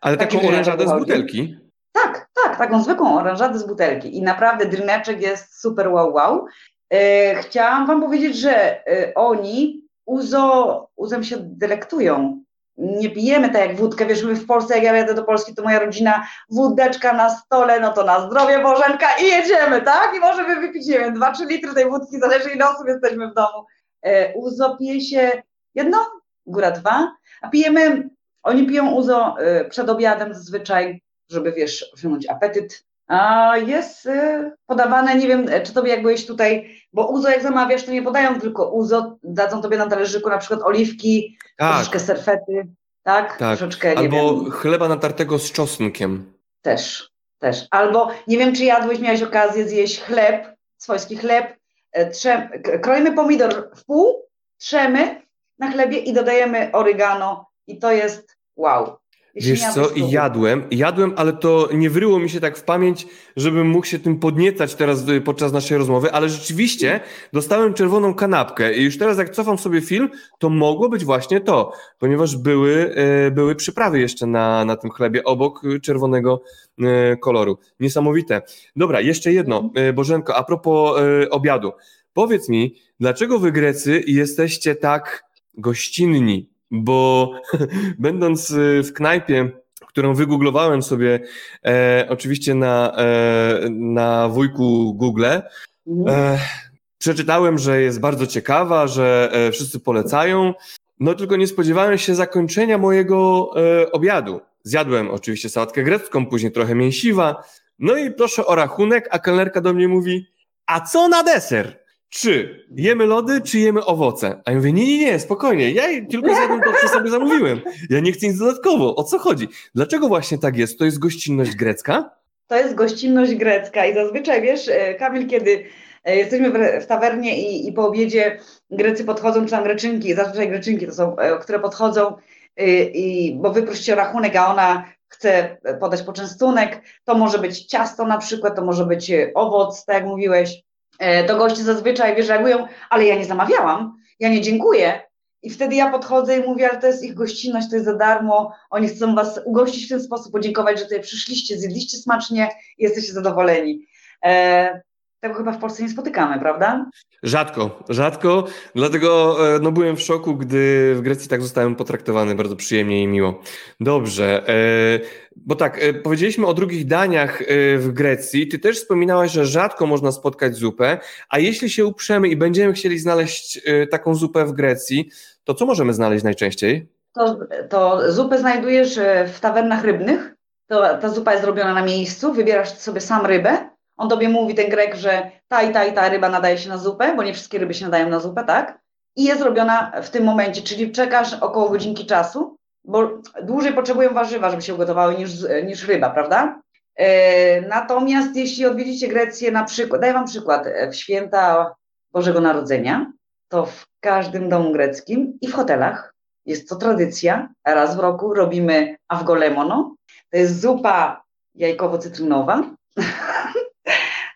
Ale Taki taką oranżadę z butelki? Tak, tak, taką zwykłą oranżadę z butelki i naprawdę dryneczek jest super wow, wow. E, chciałam wam powiedzieć, że e, oni uzo, uzem się delektują. Nie pijemy tak jak wódkę, wiesz, my w Polsce, jak ja jadę do Polski, to moja rodzina, wódeczka na stole, no to na zdrowie, Bożenka i jedziemy, tak? I możemy wypić, nie wiem, dwa, trzy litry tej wódki, zależy ile osób jesteśmy w domu. E, uzo pije się jedno, góra dwa, a pijemy, oni piją uzo e, przed obiadem zazwyczaj, żeby, wiesz, osiągnąć apetyt. A jest e, podawane, nie wiem, czy tobie jak byłeś tutaj, bo uzo jak zamawiasz, to nie podają tylko uzo, dadzą tobie na talerzyku na przykład oliwki, tak. Troszeczkę serfety, tak? tak. Troszeczkę, nie wiem. Albo chleba natartego z czosnkiem. Też, też. Albo, nie wiem, czy jadłeś, miałeś okazję zjeść chleb, swojski chleb, trzem, kroimy pomidor w pół, trzemy na chlebie i dodajemy oregano i to jest wow. Jeśli Wiesz co, jadłem, jadłem, ale to nie wryło mi się tak w pamięć, żebym mógł się tym podniecać teraz podczas naszej rozmowy, ale rzeczywiście dostałem czerwoną kanapkę i już teraz jak cofam sobie film, to mogło być właśnie to, ponieważ były, były przyprawy jeszcze na, na tym chlebie obok czerwonego koloru. Niesamowite. Dobra, jeszcze jedno, Bożenko, a propos obiadu. Powiedz mi, dlaczego wy Grecy jesteście tak gościnni? Bo będąc w knajpie, którą wygooglowałem sobie e, oczywiście na, e, na wujku Google, e, przeczytałem, że jest bardzo ciekawa, że e, wszyscy polecają, no tylko nie spodziewałem się zakończenia mojego e, obiadu. Zjadłem oczywiście sałatkę grecką, później trochę mięsiwa, no i proszę o rachunek, a kelnerka do mnie mówi, a co na deser? Czy jemy lody, czy jemy owoce? A ja mówię, nie, nie, nie, spokojnie, ja tylko zjadłem to, co sobie zamówiłem. Ja nie chcę nic dodatkowo. O co chodzi? Dlaczego właśnie tak jest? To jest gościnność grecka? To jest gościnność grecka i zazwyczaj, wiesz, Kamil, kiedy jesteśmy w tawernie i, i po obiedzie Grecy podchodzą, czy tam Greczynki, zazwyczaj Greczynki to są, które podchodzą, i, bo wy prosicie o rachunek, a ona chce podać poczęstunek, to może być ciasto na przykład, to może być owoc, tak jak mówiłeś. To goście zazwyczaj, wiesz, reagują, ale ja nie zamawiałam, ja nie dziękuję. I wtedy ja podchodzę i mówię, ale to jest ich gościnność, to jest za darmo, oni chcą was ugościć w ten sposób, podziękować, że tutaj przyszliście, zjedliście smacznie i jesteście zadowoleni. E, tego chyba w Polsce nie spotykamy, prawda? Rzadko, rzadko, dlatego no, byłem w szoku, gdy w Grecji tak zostałem potraktowany bardzo przyjemnie i miło. Dobrze, e, bo tak, e, powiedzieliśmy o drugich daniach e, w Grecji, ty też wspominałaś, że rzadko można spotkać zupę, a jeśli się uprzemy i będziemy chcieli znaleźć e, taką zupę w Grecji, to co możemy znaleźć najczęściej? To, to zupę znajdujesz w tawernach rybnych, to, ta zupa jest robiona na miejscu, wybierasz sobie sam rybę. On tobie mówi, ten Grek, że ta i ta i ta ryba nadaje się na zupę, bo nie wszystkie ryby się nadają na zupę, tak? I jest robiona w tym momencie, czyli czekasz około godzinki czasu, bo dłużej potrzebują warzywa, żeby się ugotowały niż, niż ryba, prawda? E, natomiast jeśli odwiedzicie Grecję na przykład, daję wam przykład, w święta Bożego Narodzenia, to w każdym domu greckim i w hotelach jest to tradycja, raz w roku robimy avgolemono, to jest zupa jajkowo-cytrynowa,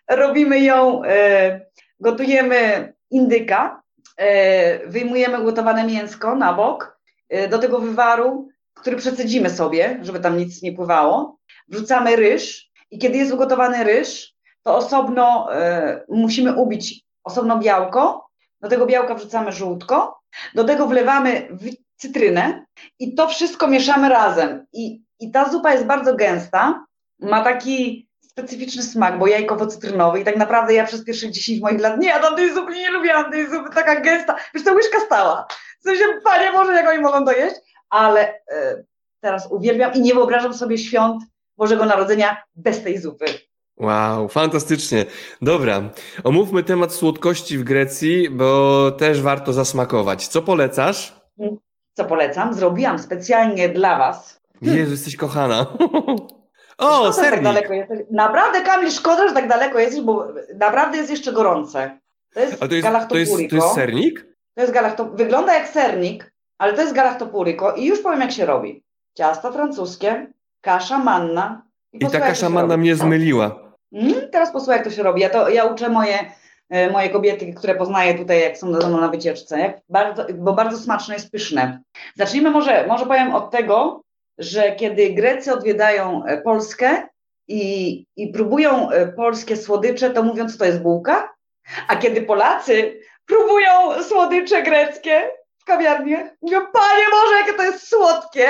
robimy ją, e, gotujemy indyka, e, wyjmujemy gotowane mięsko na bok, e, do tego wywaru który przecedzimy sobie, żeby tam nic nie pływało. Wrzucamy ryż i kiedy jest ugotowany ryż, to osobno y, musimy ubić osobno białko, do tego białka wrzucamy żółtko, do tego wlewamy cytrynę i to wszystko mieszamy razem. I, i ta zupa jest bardzo gęsta, ma taki specyficzny smak, bo jajkowo-cytrynowy i tak naprawdę ja przez pierwszych dziesięć moich lat nie jadłam tej zupy, nie lubiłam tej zupy, taka gęsta, wiesz, ta łyżka stała. W sensie, Panie Boże, jak oni mogą to jeść, ale y, teraz uwielbiam i nie wyobrażam sobie świąt Bożego Narodzenia bez tej zupy. Wow, fantastycznie. Dobra, omówmy temat słodkości w Grecji, bo też warto zasmakować. Co polecasz? Co polecam? Zrobiłam specjalnie dla Was. Jezu, jesteś kochana. O, sernik. Tak daleko jesteś. Naprawdę, Kamil, szkoda, że tak daleko jesteś, bo naprawdę jest jeszcze gorące. To jest, to jest galactopurico. To jest, to jest sernik? To jest galactop... Wygląda jak sernik, ale to jest galactopurico i już powiem, jak się robi. Ciasto francuskie, kasza manna. I, I ta kasza manna mnie zmyliła. Mm, teraz posłuchaj, jak to się robi. Ja, to, ja uczę moje, e, moje kobiety, które poznaję tutaj, jak są ze mną na wycieczce, jak bardzo, bo bardzo smaczne jest, pyszne. Zacznijmy może, może powiem od tego, że kiedy Grecy odwiedzają Polskę i, i próbują polskie słodycze, to mówią, co to jest bułka, a kiedy Polacy próbują słodycze greckie w kawiarniach, mówią, Panie Boże, jakie to jest słodkie!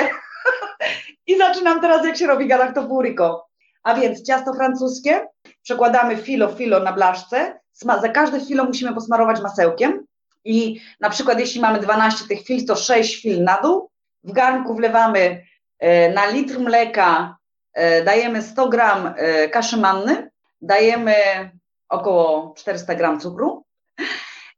I zaczynam teraz, jak się robi galactopurico. A więc ciasto francuskie, przekładamy filo, filo na blaszce. Sma- za każde filo musimy posmarować masełkiem. I na przykład, jeśli mamy dwanaście tych fil, to sześć fil na dół. W garnku wlewamy e, na litr mleka, e, dajemy sto gram e, kaszy manny, dajemy około czterysta gram cukru,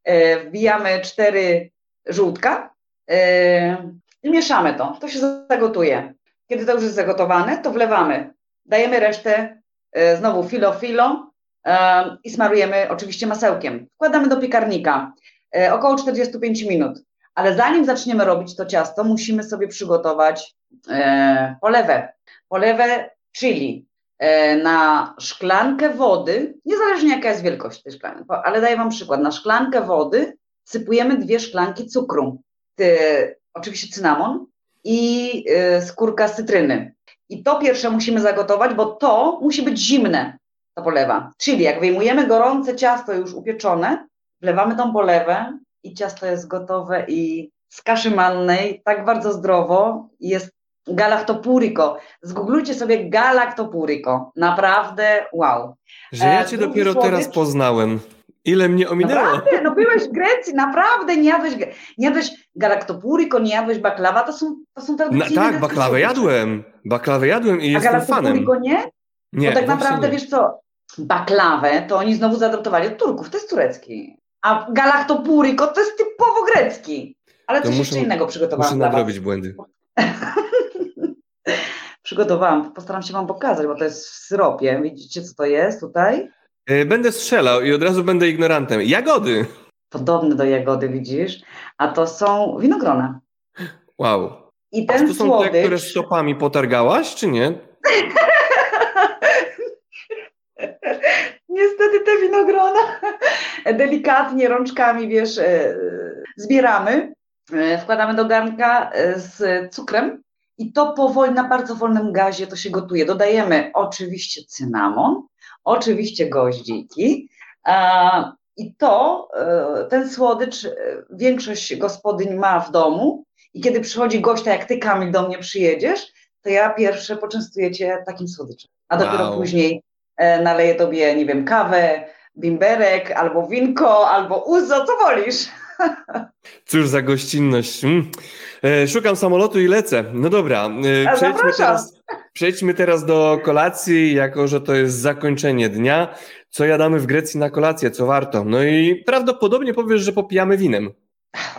e, wbijamy cztery żółtka, e, i mieszamy to, to się zagotuje. Kiedy to już jest zagotowane, to wlewamy. Dajemy resztę, e, znowu filo, filo e, i smarujemy oczywiście masełkiem. Wkładamy do piekarnika, e, około czterdzieści pięć minut. Ale zanim zaczniemy robić to ciasto, musimy sobie przygotować e, polewę. Polewę chili e, na szklankę wody, niezależnie jaka jest wielkość tej szklanki, ale daję Wam przykład. Na szklankę wody sypujemy dwie szklanki cukru. Ty, Oczywiście cynamon i y, skórka z cytryny. I to pierwsze musimy zagotować, bo to musi być zimne, ta polewa. Czyli jak wyjmujemy gorące ciasto już upieczone, wlewamy tą polewę i ciasto jest gotowe i z kaszy mannej, tak bardzo zdrowo, jest galactopurico. Zgooglujcie sobie galactopurico. Naprawdę wow. Że ja Cię e, dopiero słodycz... teraz poznałem. Ile mnie ominęło. Naprawdę, no byłeś w Grecji, naprawdę nie jadłeś, nie jadłeś galactopurico, nie jadłeś baklawa, to są, to są te... Na, tak, baklawę jadłem, baklawę jadłem i jestem fanem. A galactopurico nie? Nie. Bo tak naprawdę, nie. Wiesz co, baklawę to oni znowu zaadoptowali od Turków, to jest turecki, a galactopurico to jest typowo grecki, ale to coś muszę, jeszcze innego przygotowałam. Muszę nadrobić błędy. Przygotowałam, postaram się Wam pokazać, bo to jest w syropie, widzicie co to jest tutaj? Będę strzelał i od razu będę ignorantem. Jagody. Podobne do jagody, widzisz? A to są winogrona. Wow. I ten A to są słodycz... te, które stopami potargałaś, czy nie? Niestety te winogrona delikatnie rączkami, wiesz, zbieramy, wkładamy do garnka z cukrem i to powoli, na bardzo wolnym gazie to się gotuje. Dodajemy oczywiście cynamon, oczywiście goździki a, i to, y, ten słodycz y, większość gospodyń ma w domu i kiedy przychodzi gościa, jak Ty, Kamil, do mnie przyjedziesz, to ja pierwsze poczęstuję Cię takim słodyczem, a wow. Dopiero później y, naleję Tobie, nie wiem, kawę, bimberek, albo winko, albo uzo, co wolisz. Cóż za gościnność. Mm. E, szukam samolotu i lecę. No dobra, e, przejdźmy teraz... Przejdźmy teraz do kolacji, jako że to jest zakończenie dnia. Co jadamy w Grecji na kolację, co warto? No i prawdopodobnie powiesz, że popijamy winem.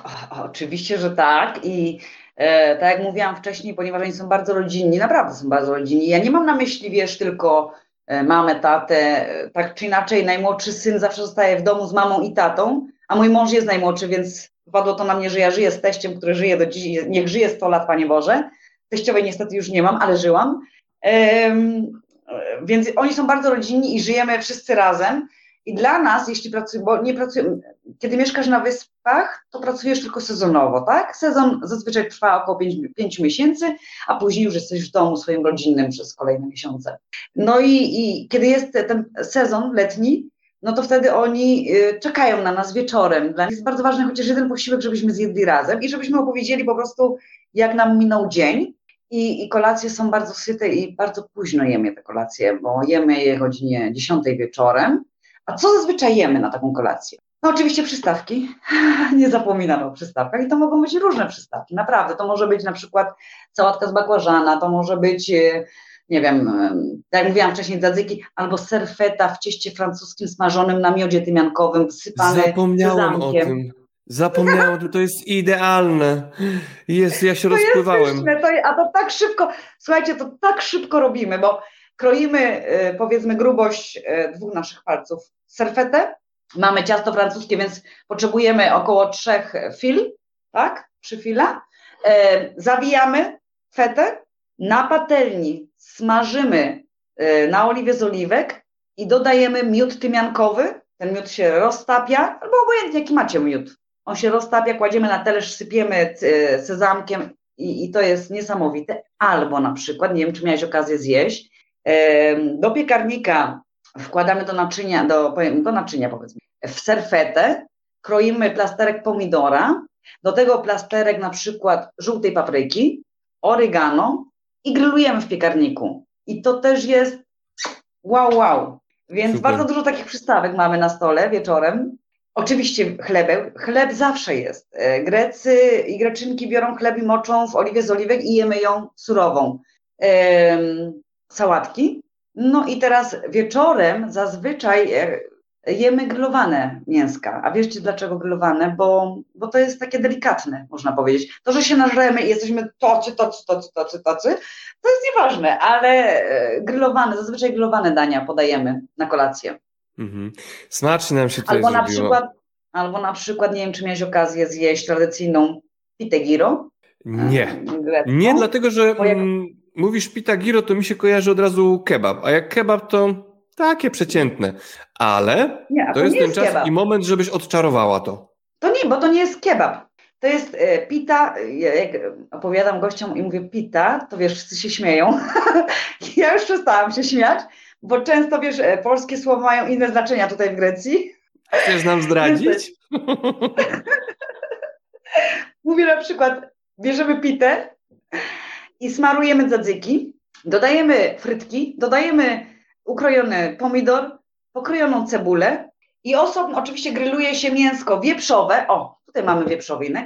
O, oczywiście, że tak i e, tak jak mówiłam wcześniej, ponieważ oni są bardzo rodzinni, naprawdę są bardzo rodzinni. Ja nie mam na myśli, wiesz, tylko e, mamę, tatę, tak czy inaczej najmłodszy syn zawsze zostaje w domu z mamą i tatą, a mój mąż jest najmłodszy, więc padło to na mnie, że ja żyję z teściem, który żyje do dziś, niech żyje sto lat, Panie Boże. Teściowej niestety już nie mam, ale żyłam. Um, więc oni są bardzo rodzinni i żyjemy wszyscy razem. I dla nas, jeśli pracujesz, bo nie pracujesz, kiedy mieszkasz na wyspach, to pracujesz tylko sezonowo, tak? Sezon zazwyczaj trwa około pięciu miesięcy, a później już jesteś w domu swoim rodzinnym przez kolejne miesiące. No i, i kiedy jest ten sezon letni, no to wtedy oni czekają na nas wieczorem. Dla nich jest bardzo ważny chociaż jeden posiłek, żebyśmy zjedli razem i żebyśmy opowiedzieli po prostu, jak nam minął dzień. I, I kolacje są bardzo syte i bardzo późno jemy te kolacje, bo jemy je o godzinie dziesiątej wieczorem. A co zazwyczaj jemy na taką kolację? No oczywiście przystawki, nie zapominamy o przystawkach i to mogą być różne przystawki, naprawdę. To może być na przykład sałatka z bakłażana, to może być, nie wiem, jak mówiłam wcześniej, dadzyki, albo serfeta w cieście francuskim smażonym na miodzie tymiankowym, wsypane Zapomniałam zamkiem. o tym. Zapomniałam, to jest idealne. Jest, ja się to rozpływałem. Jest pyszne, to, a to tak szybko, słuchajcie, to tak szybko robimy, bo kroimy, powiedzmy, grubość dwóch naszych palców serfetę. Mamy ciasto francuskie, więc potrzebujemy około trzech fil, tak? Trzy fila. Zawijamy fetę, na patelni smażymy na oliwie z oliwek i dodajemy miód tymiankowy. Ten miód się roztapia, albo obojętnie jaki macie miód. On się roztapia, kładziemy na talerz, sypiemy sezamkiem i, i to jest niesamowite. Albo na przykład, nie wiem, czy miałeś okazję zjeść, do piekarnika wkładamy do naczynia, do, do naczynia powiedzmy, w serfetę, kroimy plasterek pomidora, do tego plasterek na przykład żółtej papryki, oregano i grillujemy w piekarniku. I to też jest wow, wow. Więc super. Bardzo dużo takich przystawek mamy na stole wieczorem. Oczywiście chleb, chleb zawsze jest. Grecy i Greczynki biorą chleb i moczą w oliwie z oliwek i jemy ją surową. Ehm, sałatki. No i teraz wieczorem zazwyczaj jemy grillowane mięska. A wiecie dlaczego grillowane? Bo, bo to jest takie delikatne, można powiedzieć. To, że się nażremy i jesteśmy tocy, tocy, tocy, tocy, tocy, to jest nieważne, ale grillowane, zazwyczaj grillowane dania podajemy na kolację. Mhm. Smacznie nam się to albo na przykład, albo na przykład, nie wiem, czy miałeś okazję zjeść tradycyjną pitę giro. Nie, grecką. Nie, dlatego że jak... mówisz pita giro, to mi się kojarzy od razu kebab, a jak kebab to takie przeciętne, ale nie, to, to jest ten jest czas kebab. I moment, żebyś odczarowała to. To nie, bo to nie jest kebab. To jest pita, jak opowiadam gościom i mówię pita, to wiesz, wszyscy się śmieją. Ja już przestałam się śmiać, bo często, wiesz, polskie słowa mają inne znaczenia tutaj w Grecji. Chcesz nam zdradzić? Mówię na przykład, bierzemy pitę i smarujemy tzatziki, dodajemy frytki, dodajemy ukrojony pomidor, pokrojoną cebulę i osobno oczywiście grilluje się mięsko wieprzowe, o, tutaj mamy wieprzowinę,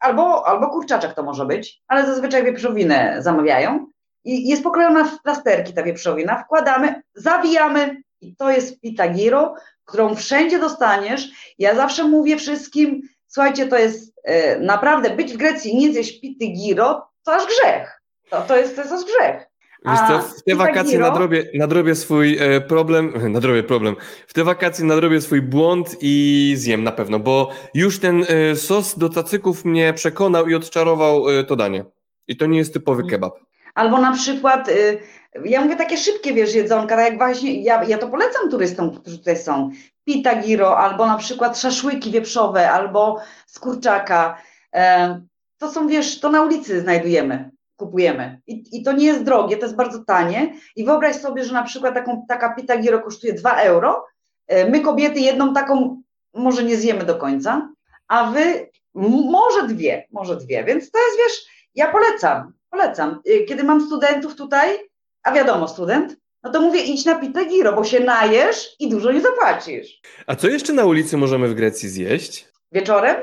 albo, albo kurczaczek to może być, ale zazwyczaj wieprzowinę zamawiają. I jest pokrojona w plasterki ta wieprzowina, wkładamy, zawijamy i to jest pita giro, którą wszędzie dostaniesz. Ja zawsze mówię wszystkim, słuchajcie, to jest e, naprawdę, być w Grecji i nie zjeść pity giro, to aż grzech. To, to, jest, to jest aż grzech. Wiesz co, w te wakacje giro... nadrobię, nadrobię swój problem, nadrobię problem, w te wakacje nadrobię swój błąd i zjem na pewno, bo już ten e, sos do tacyków mnie przekonał i odczarował e, to danie. I to nie jest typowy kebab. Albo na przykład, y, ja mówię takie szybkie, wiesz, jedzonka, tak jak właśnie, ja, ja to polecam turystom, którzy tutaj są, pita giro, albo na przykład szaszłyki wieprzowe, albo z kurczaka, y, to są, wiesz, to na ulicy znajdujemy, kupujemy I, i to nie jest drogie, to jest bardzo tanie i wyobraź sobie, że na przykład taką, taka pita giro kosztuje dwa euro, y, my kobiety jedną taką może nie zjemy do końca, a wy m- może dwie, może dwie, więc to jest, wiesz, ja polecam. Polecam. Kiedy mam studentów tutaj, a wiadomo student, no to mówię idź na pitę giro, bo się najesz i dużo nie zapłacisz. A co jeszcze na ulicy możemy w Grecji zjeść? Wieczorem?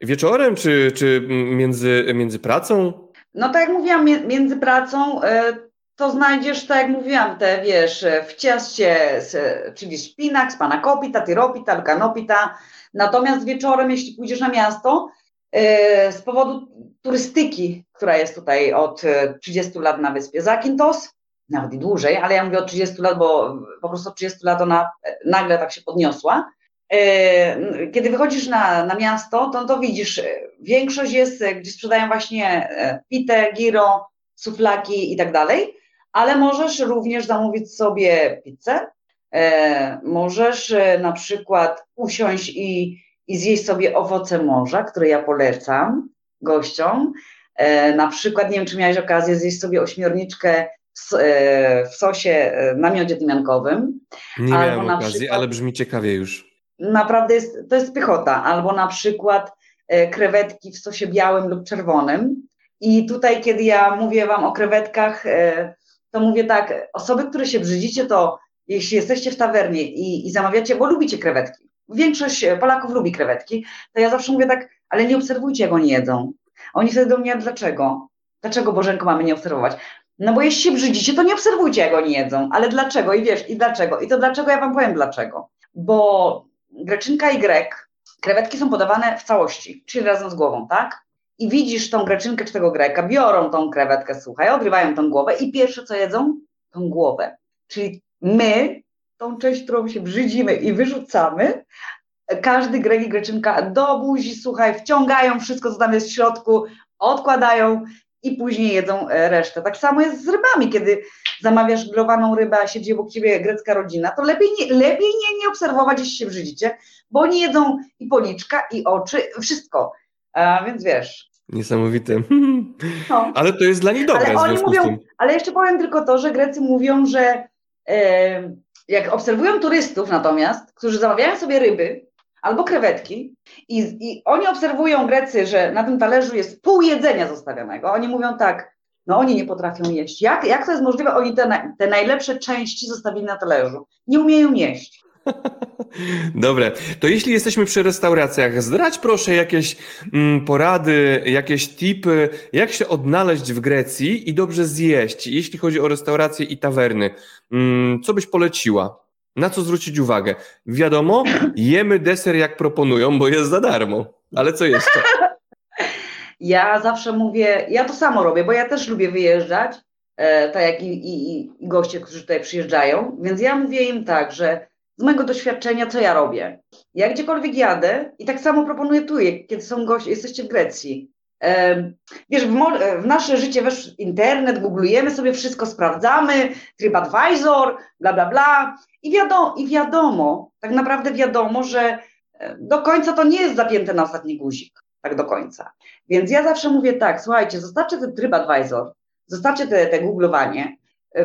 Wieczorem czy, czy między, między pracą? No tak jak mówiłam, między pracą to znajdziesz, tak jak mówiłam, te wiesz, w ciaście, czyli szpinak, spanakopita, tyropita, alkanopita. Natomiast wieczorem, jeśli pójdziesz na miasto, z powodu turystyki, która jest tutaj od trzydziestu lat na wyspie Zakynthos, nawet i dłużej, ale ja mówię od trzydziestu lat, bo po prostu od trzydziestu lat ona nagle tak się podniosła. Kiedy wychodzisz na, na miasto, to, to widzisz, większość jest, gdzie sprzedają właśnie pitę, giro, suflaki i tak dalej, ale możesz również zamówić sobie pizzę, Możesz na przykład usiąść i, i zjeść sobie owoce morza, które ja polecam gościom. Na przykład, nie wiem, czy miałeś okazję zjeść sobie ośmiorniczkę w sosie na miodzie tymiankowym. Nie albo miałem okazji, przykład, ale brzmi ciekawie już. Naprawdę jest, to jest pychota. Albo na przykład krewetki w sosie białym lub czerwonym. I tutaj, kiedy ja mówię Wam o krewetkach, to mówię tak, osoby, które się brzydzicie, to jeśli jesteście w tawernie i, i zamawiacie, bo lubicie krewetki, większość Polaków lubi krewetki, to ja zawsze mówię tak, ale nie obserwujcie, jak oni jedzą. Oni wtedy do mnie, dlaczego? Dlaczego, Bożenko, mamy nie obserwować? No bo jeśli się brzydzicie, to nie obserwujcie, jak oni jedzą, ale dlaczego? I wiesz, i dlaczego? I to dlaczego, ja Wam powiem dlaczego. Bo greczynka i grek, krewetki są podawane w całości, czyli razem z głową, tak? I widzisz tą greczynkę czy tego greka, biorą tą krewetkę, słuchaj, odrywają tą głowę i pierwsze, co jedzą? Tą głowę. Czyli my, tą część, którą się brzydzimy i wyrzucamy, każdy grek i greczynka do buzi, słuchaj, wciągają wszystko, co tam jest w środku, odkładają i później jedzą resztę. Tak samo jest z rybami, kiedy zamawiasz grillowaną rybę, a siedzi obok ciebie grecka rodzina, to lepiej nie, lepiej nie, nie obserwować, jeśli się brzydzicie, bo oni jedzą i policzka, i oczy, wszystko. A, więc wiesz... Niesamowite. No. Ale to jest dla nich dobre. Ale oni mówią, ale jeszcze powiem tylko to, że Grecy mówią, że e, jak obserwują turystów natomiast, którzy zamawiają sobie ryby albo krewetki i, i oni obserwują, Grecy, że na tym talerzu jest pół jedzenia zostawionego. Oni mówią tak, no oni nie potrafią jeść. Jak, jak to jest możliwe? Oni te, na, te najlepsze części zostawili na talerzu. Nie umieją jeść. Dobre, to jeśli jesteśmy przy restauracjach, zdradź proszę jakieś mm, porady, jakieś tipy, jak się odnaleźć w Grecji i dobrze zjeść, jeśli chodzi o restauracje i tawerny. Mm, co byś poleciła? Na co zwrócić uwagę? Wiadomo, jemy deser jak proponują, bo jest za darmo, ale co jeszcze? Ja zawsze mówię, ja to samo robię, bo ja też lubię wyjeżdżać, e, tak jak i, i, i goście, którzy tutaj przyjeżdżają, więc ja mówię im tak, że z mojego doświadczenia, co ja robię. Ja gdziekolwiek jadę i tak samo proponuję tu, kiedy są goście, jesteście w Grecji. E, wiesz, w, w nasze życie wesz internet, googlujemy sobie, wszystko sprawdzamy, TripAdvisor, bla, bla, bla. I wiadomo, i wiadomo, tak naprawdę wiadomo, że do końca to nie jest zapięte na ostatni guzik, tak do końca. Więc ja zawsze mówię tak, słuchajcie, zostawcie ten TripAdvisor, zostawcie te, te googlowanie,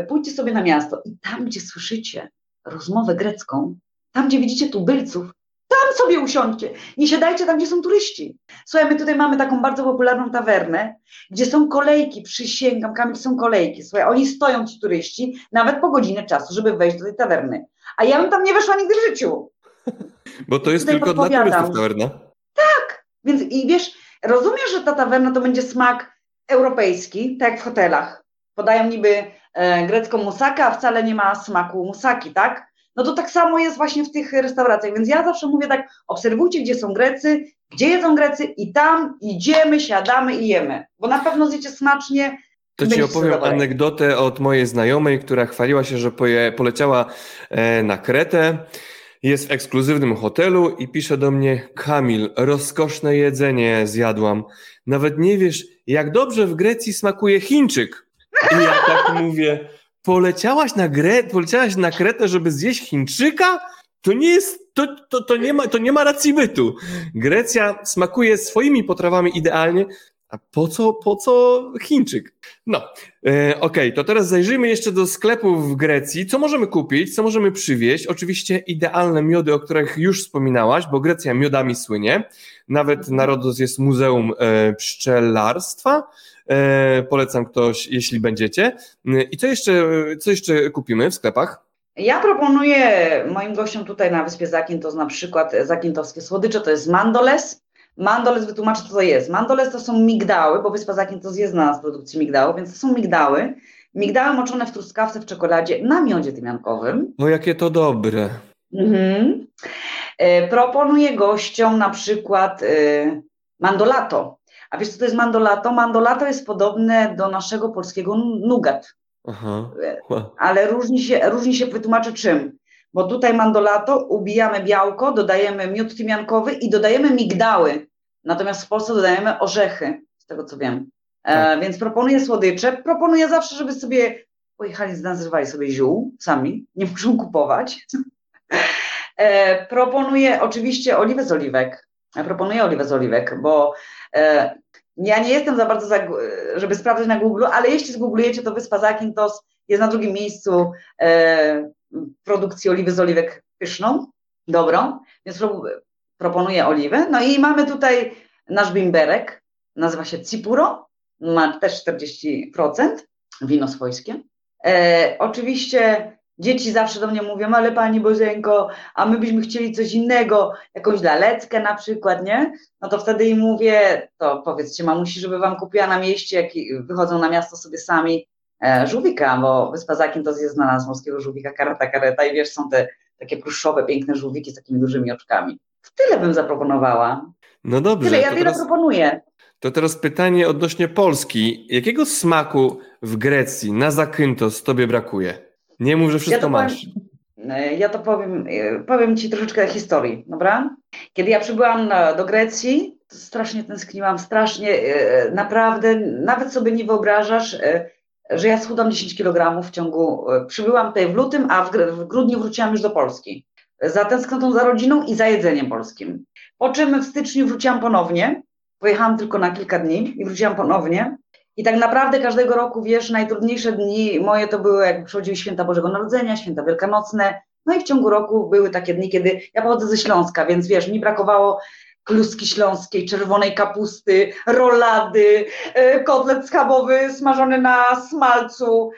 pójdźcie sobie na miasto i tam, gdzie słyszycie rozmowę grecką, tam gdzie widzicie tubylców, tam sobie usiądźcie. Nie siadajcie tam, gdzie są turyści. Słuchaj, my tutaj mamy taką bardzo popularną tawernę, gdzie są kolejki, przysięgam, Kamil, są kolejki. Słuchaj, oni stoją, ci turyści, nawet po godzinę czasu, żeby wejść do tej tawerny. A ja bym tam nie weszła nigdy w życiu. Bo to jest tutaj tylko dla turystów tawerna. Tak, więc i wiesz, rozumiesz, że ta tawerna to będzie smak europejski, tak jak w hotelach. Podają niby grecką musakę, a wcale nie ma smaku musaki, tak? No to tak samo jest właśnie w tych restauracjach, więc ja zawsze mówię tak, obserwujcie, gdzie są Grecy, gdzie jedzą Grecy i tam idziemy, siadamy i jemy, bo na pewno zjecie smacznie. To Ci opowiem zadowoleni. Anegdotę od mojej znajomej, która chwaliła się, że poje, poleciała e, na Kretę, jest w ekskluzywnym hotelu i pisze do mnie: Kamil, rozkoszne jedzenie zjadłam, nawet nie wiesz, jak dobrze w Grecji smakuje Chińczyk. I ja tak mówię, poleciałaś na, Gre- poleciałaś na Kretę, żeby zjeść Chińczyka? To nie jest, to, to, to, nie ma, to nie ma racji bytu. Grecja smakuje swoimi potrawami idealnie, a po co, po co Chińczyk? No, e, okej, okay, to teraz zajrzyjmy jeszcze do sklepów w Grecji. Co możemy kupić, co możemy przywieźć? Oczywiście idealne miody, o których już wspominałaś, bo Grecja miodami słynie. Nawet na Rodos jest muzeum e, pszczelarstwa. E, polecam ktoś, jeśli będziecie. E, I co jeszcze, co jeszcze kupimy w sklepach? Ja proponuję moim gościom tutaj na wyspie Zakynthos na przykład zakynthoskie słodycze, to jest mandoles. Mandoles, wytłumaczę, co to jest. Mandoles to są migdały, bo wyspa Zakynthos jest znana z produkcji migdałów, więc to są migdały. Migdały moczone w truskawce, w czekoladzie, na miodzie tymiankowym. No jakie to dobre. Mhm. E, proponuję gościom na przykład e, mandolato. A wiesz, co to jest mandolato? Mandolato jest podobne do naszego polskiego nougat. Aha. Ale różni się, różni się wytłumaczę czym. Bo tutaj mandolato, ubijamy białko, dodajemy miód tymiankowy i dodajemy migdały. Natomiast w Polsce dodajemy orzechy, z tego co wiem. E, tak. Więc proponuję słodycze. Proponuję zawsze, żeby sobie pojechali, nazywali sobie ziół sami, nie muszą kupować. e, proponuję oczywiście oliwę z oliwek, proponuję oliwę z oliwek, bo e, ja nie jestem za bardzo, za, żeby sprawdzać na Google, ale jeśli zgooglujecie, to wyspa Zakynthos jest na drugim miejscu e, produkcji oliwy z oliwek pyszną, dobrą, więc pro, proponuję oliwę. No i mamy tutaj nasz bimberek, nazywa się Cipuro, ma też czterdzieści procent, wino swojskie. E, oczywiście dzieci zawsze do mnie mówią, ale Pani Bożenko, a my byśmy chcieli coś innego, jakąś laleckę na przykład, nie? No to wtedy im mówię, to powiedzcie mamusi, żeby Wam kupiła na mieście, jak wychodzą na miasto sobie sami, e, żółwika, bo wyspa Zakynthos jest znana z morskiego żółwika caretta caretta i wiesz, są te takie pluszowe, piękne żółwiki z takimi dużymi oczkami. Tyle bym zaproponowała. No dobrze. Tyle, ja wiele teraz... proponuję. To teraz pytanie odnośnie Polski. Jakiego smaku w Grecji na Zakynthos tobie brakuje? Nie mów, że wszystko ja to masz. Powiem, ja to powiem, powiem Ci troszeczkę historii, dobra? Kiedy ja przybyłam do Grecji, to strasznie tęskniłam, strasznie, naprawdę, nawet sobie nie wyobrażasz, że ja schudłam dziesięć kilogramów w ciągu... Przybyłam tutaj w lutym, a w grudniu wróciłam już do Polski. Za tęsknotą za rodziną i za jedzeniem polskim. Po czym w styczniu wróciłam ponownie. Pojechałam tylko na kilka dni i wróciłam ponownie. I tak naprawdę każdego roku, wiesz, najtrudniejsze dni moje to były, jak przychodziły święta Bożego Narodzenia, święta wielkanocne. No i w ciągu roku były takie dni, kiedy ja pochodzę ze Śląska, więc wiesz, mi brakowało kluski śląskiej, czerwonej kapusty, rolady, kotlet schabowy smażony na smalcu,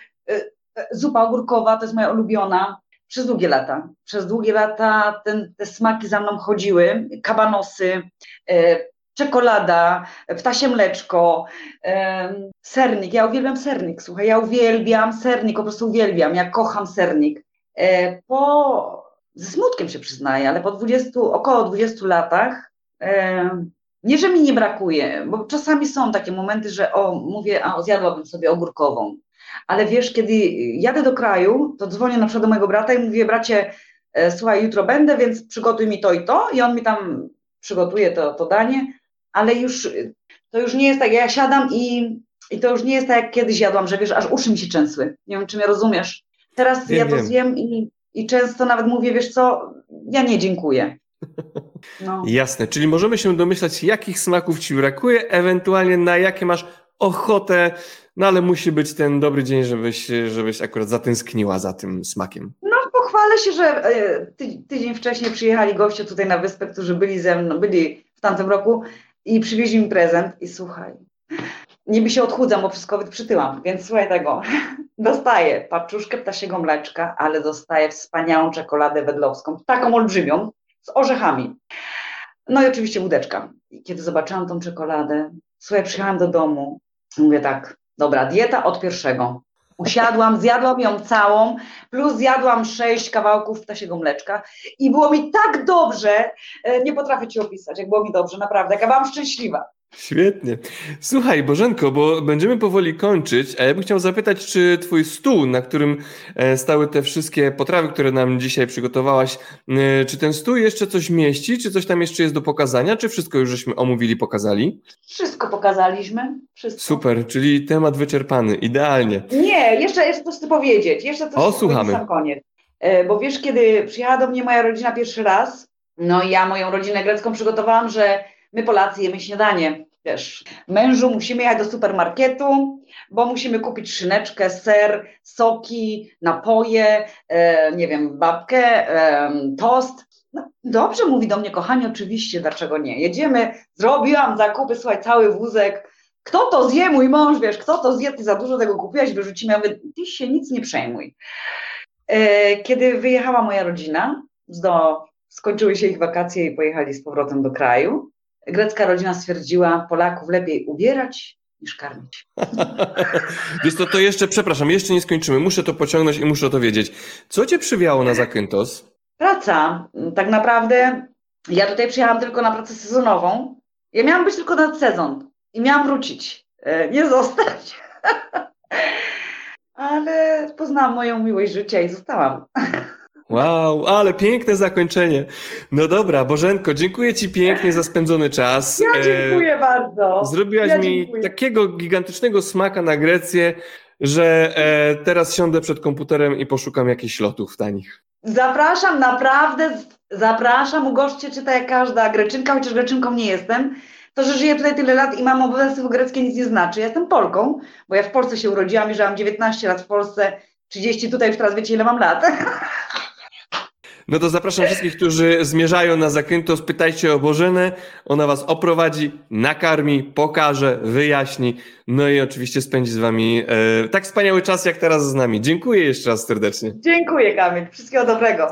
zupa ogórkowa, to jest moja ulubiona. Przez długie lata, przez długie lata ten, te smaki za mną chodziły, kabanosy, czekolada, ptasie mleczko, e, sernik. Ja uwielbiam sernik, słuchaj, ja uwielbiam sernik, po prostu uwielbiam, ja kocham sernik. E, po, ze smutkiem się przyznaję, ale po dwudziestu, około dwudziestu latach, e, nie, że mi nie brakuje, bo czasami są takie momenty, że o, mówię, a zjadłabym sobie ogórkową, ale wiesz, kiedy jadę do kraju, to dzwonię na przykład do mojego brata i mówię, bracie, e, słuchaj, jutro będę, więc przygotuj mi to i to, i on mi tam przygotuje to, to danie. Ale już, to już nie jest tak, ja siadam i, i to już nie jest tak, jak kiedyś jadłam, że wiesz, aż uszy mi się częsły. Nie wiem, czy mnie rozumiesz. Teraz wiem, ja to wiem. zjem i, i często nawet mówię, wiesz co, ja nie dziękuję. No. Jasne, czyli możemy się domyślać, jakich smaków Ci brakuje, ewentualnie na jakie masz ochotę, no ale musi być ten dobry dzień, żebyś, żebyś akurat zatęskniła za tym smakiem. No pochwalę się, że ty, tydzień wcześniej przyjechali goście tutaj na wyspę, którzy byli ze mną, byli w tamtym roku, i przywieźli mi prezent i słuchaj, niby się odchudzam, bo przez COVID przytyłam, więc słuchaj tego, dostaję paczuszkę ptasiego mleczka, ale dostaję wspaniałą czekoladę wedlowską, taką olbrzymią, z orzechami. No i oczywiście wódeczka. I kiedy zobaczyłam tą czekoladę, słuchaj, przyjechałam do domu, mówię tak, dobra, dieta od pierwszego. Usiadłam, zjadłam ją całą, plus zjadłam sześć kawałków ptasiego mleczka i było mi tak dobrze, nie potrafię Ci opisać, jak było mi dobrze, naprawdę, jaka byłam szczęśliwa. Świetnie. Słuchaj, Bożenko, bo będziemy powoli kończyć, a ja bym chciał zapytać, czy Twój stół, na którym stały te wszystkie potrawy, które nam dzisiaj przygotowałaś, czy ten stół jeszcze coś mieści, czy coś tam jeszcze jest do pokazania, czy wszystko już żeśmy omówili, pokazali? Wszystko pokazaliśmy. Wszystko. Super, czyli temat wyczerpany, idealnie. Nie, jeszcze, jeszcze coś chcę powiedzieć, jeszcze coś chcę powiedzieć na koniec. Bo wiesz, kiedy przyjechała do mnie moja rodzina pierwszy raz, no i ja moją rodzinę grecką przygotowałam, że my Polacy jemy śniadanie, wiesz, mężu musimy jechać do supermarketu, bo musimy kupić szyneczkę, ser, soki, napoje, e, nie wiem, babkę, e, tost. No, dobrze, mówi do mnie, kochani, oczywiście, dlaczego nie? Jedziemy, zrobiłam zakupy, słuchaj, cały wózek. Kto to zje, mój mąż, wiesz, kto to zje, ty za dużo tego kupiłaś, wyrzucimy. Ja mówię, ty się nic nie przejmuj. E, kiedy wyjechała moja rodzina, do, skończyły się ich wakacje i pojechali z powrotem do kraju, grecka rodzina stwierdziła, Polaków lepiej ubierać niż karmić. Wiesz co, to jeszcze, przepraszam, jeszcze nie skończymy. Muszę to pociągnąć i muszę to wiedzieć. Co Cię przywiało na Zakynthos? Praca. Tak naprawdę ja tutaj przyjechałam tylko na pracę sezonową. Ja miałam być tylko na sezon i miałam wrócić. Nie zostać. Ale poznałam moją miłość życia i zostałam. Wow, ale piękne zakończenie. No dobra, Bożenko, dziękuję Ci pięknie za spędzony czas. Ja dziękuję bardzo. Zrobiłaś ja dziękuję. mi takiego gigantycznego smaka na Grecję, że e, teraz siądę przed komputerem i poszukam jakichś lotów tanich. Zapraszam, naprawdę zapraszam. U goście czyta jak każda Greczynka, chociaż Greczynką nie jestem. To, że żyję tutaj tyle lat i mam obywatelstwo greckie, nic nie znaczy. Ja jestem Polką, bo ja w Polsce się urodziłam i żyłam dziewiętnaście lat w Polsce, trzydzieści tutaj, już teraz wiecie ile mam lat. No to zapraszam wszystkich, którzy zmierzają na Zakynthos, pytajcie o Bożenę, ona was oprowadzi, nakarmi, pokaże, wyjaśni, no i oczywiście spędzi z wami e, tak wspaniały czas jak teraz z nami. Dziękuję jeszcze raz serdecznie. Dziękuję, Kamil, wszystkiego dobrego.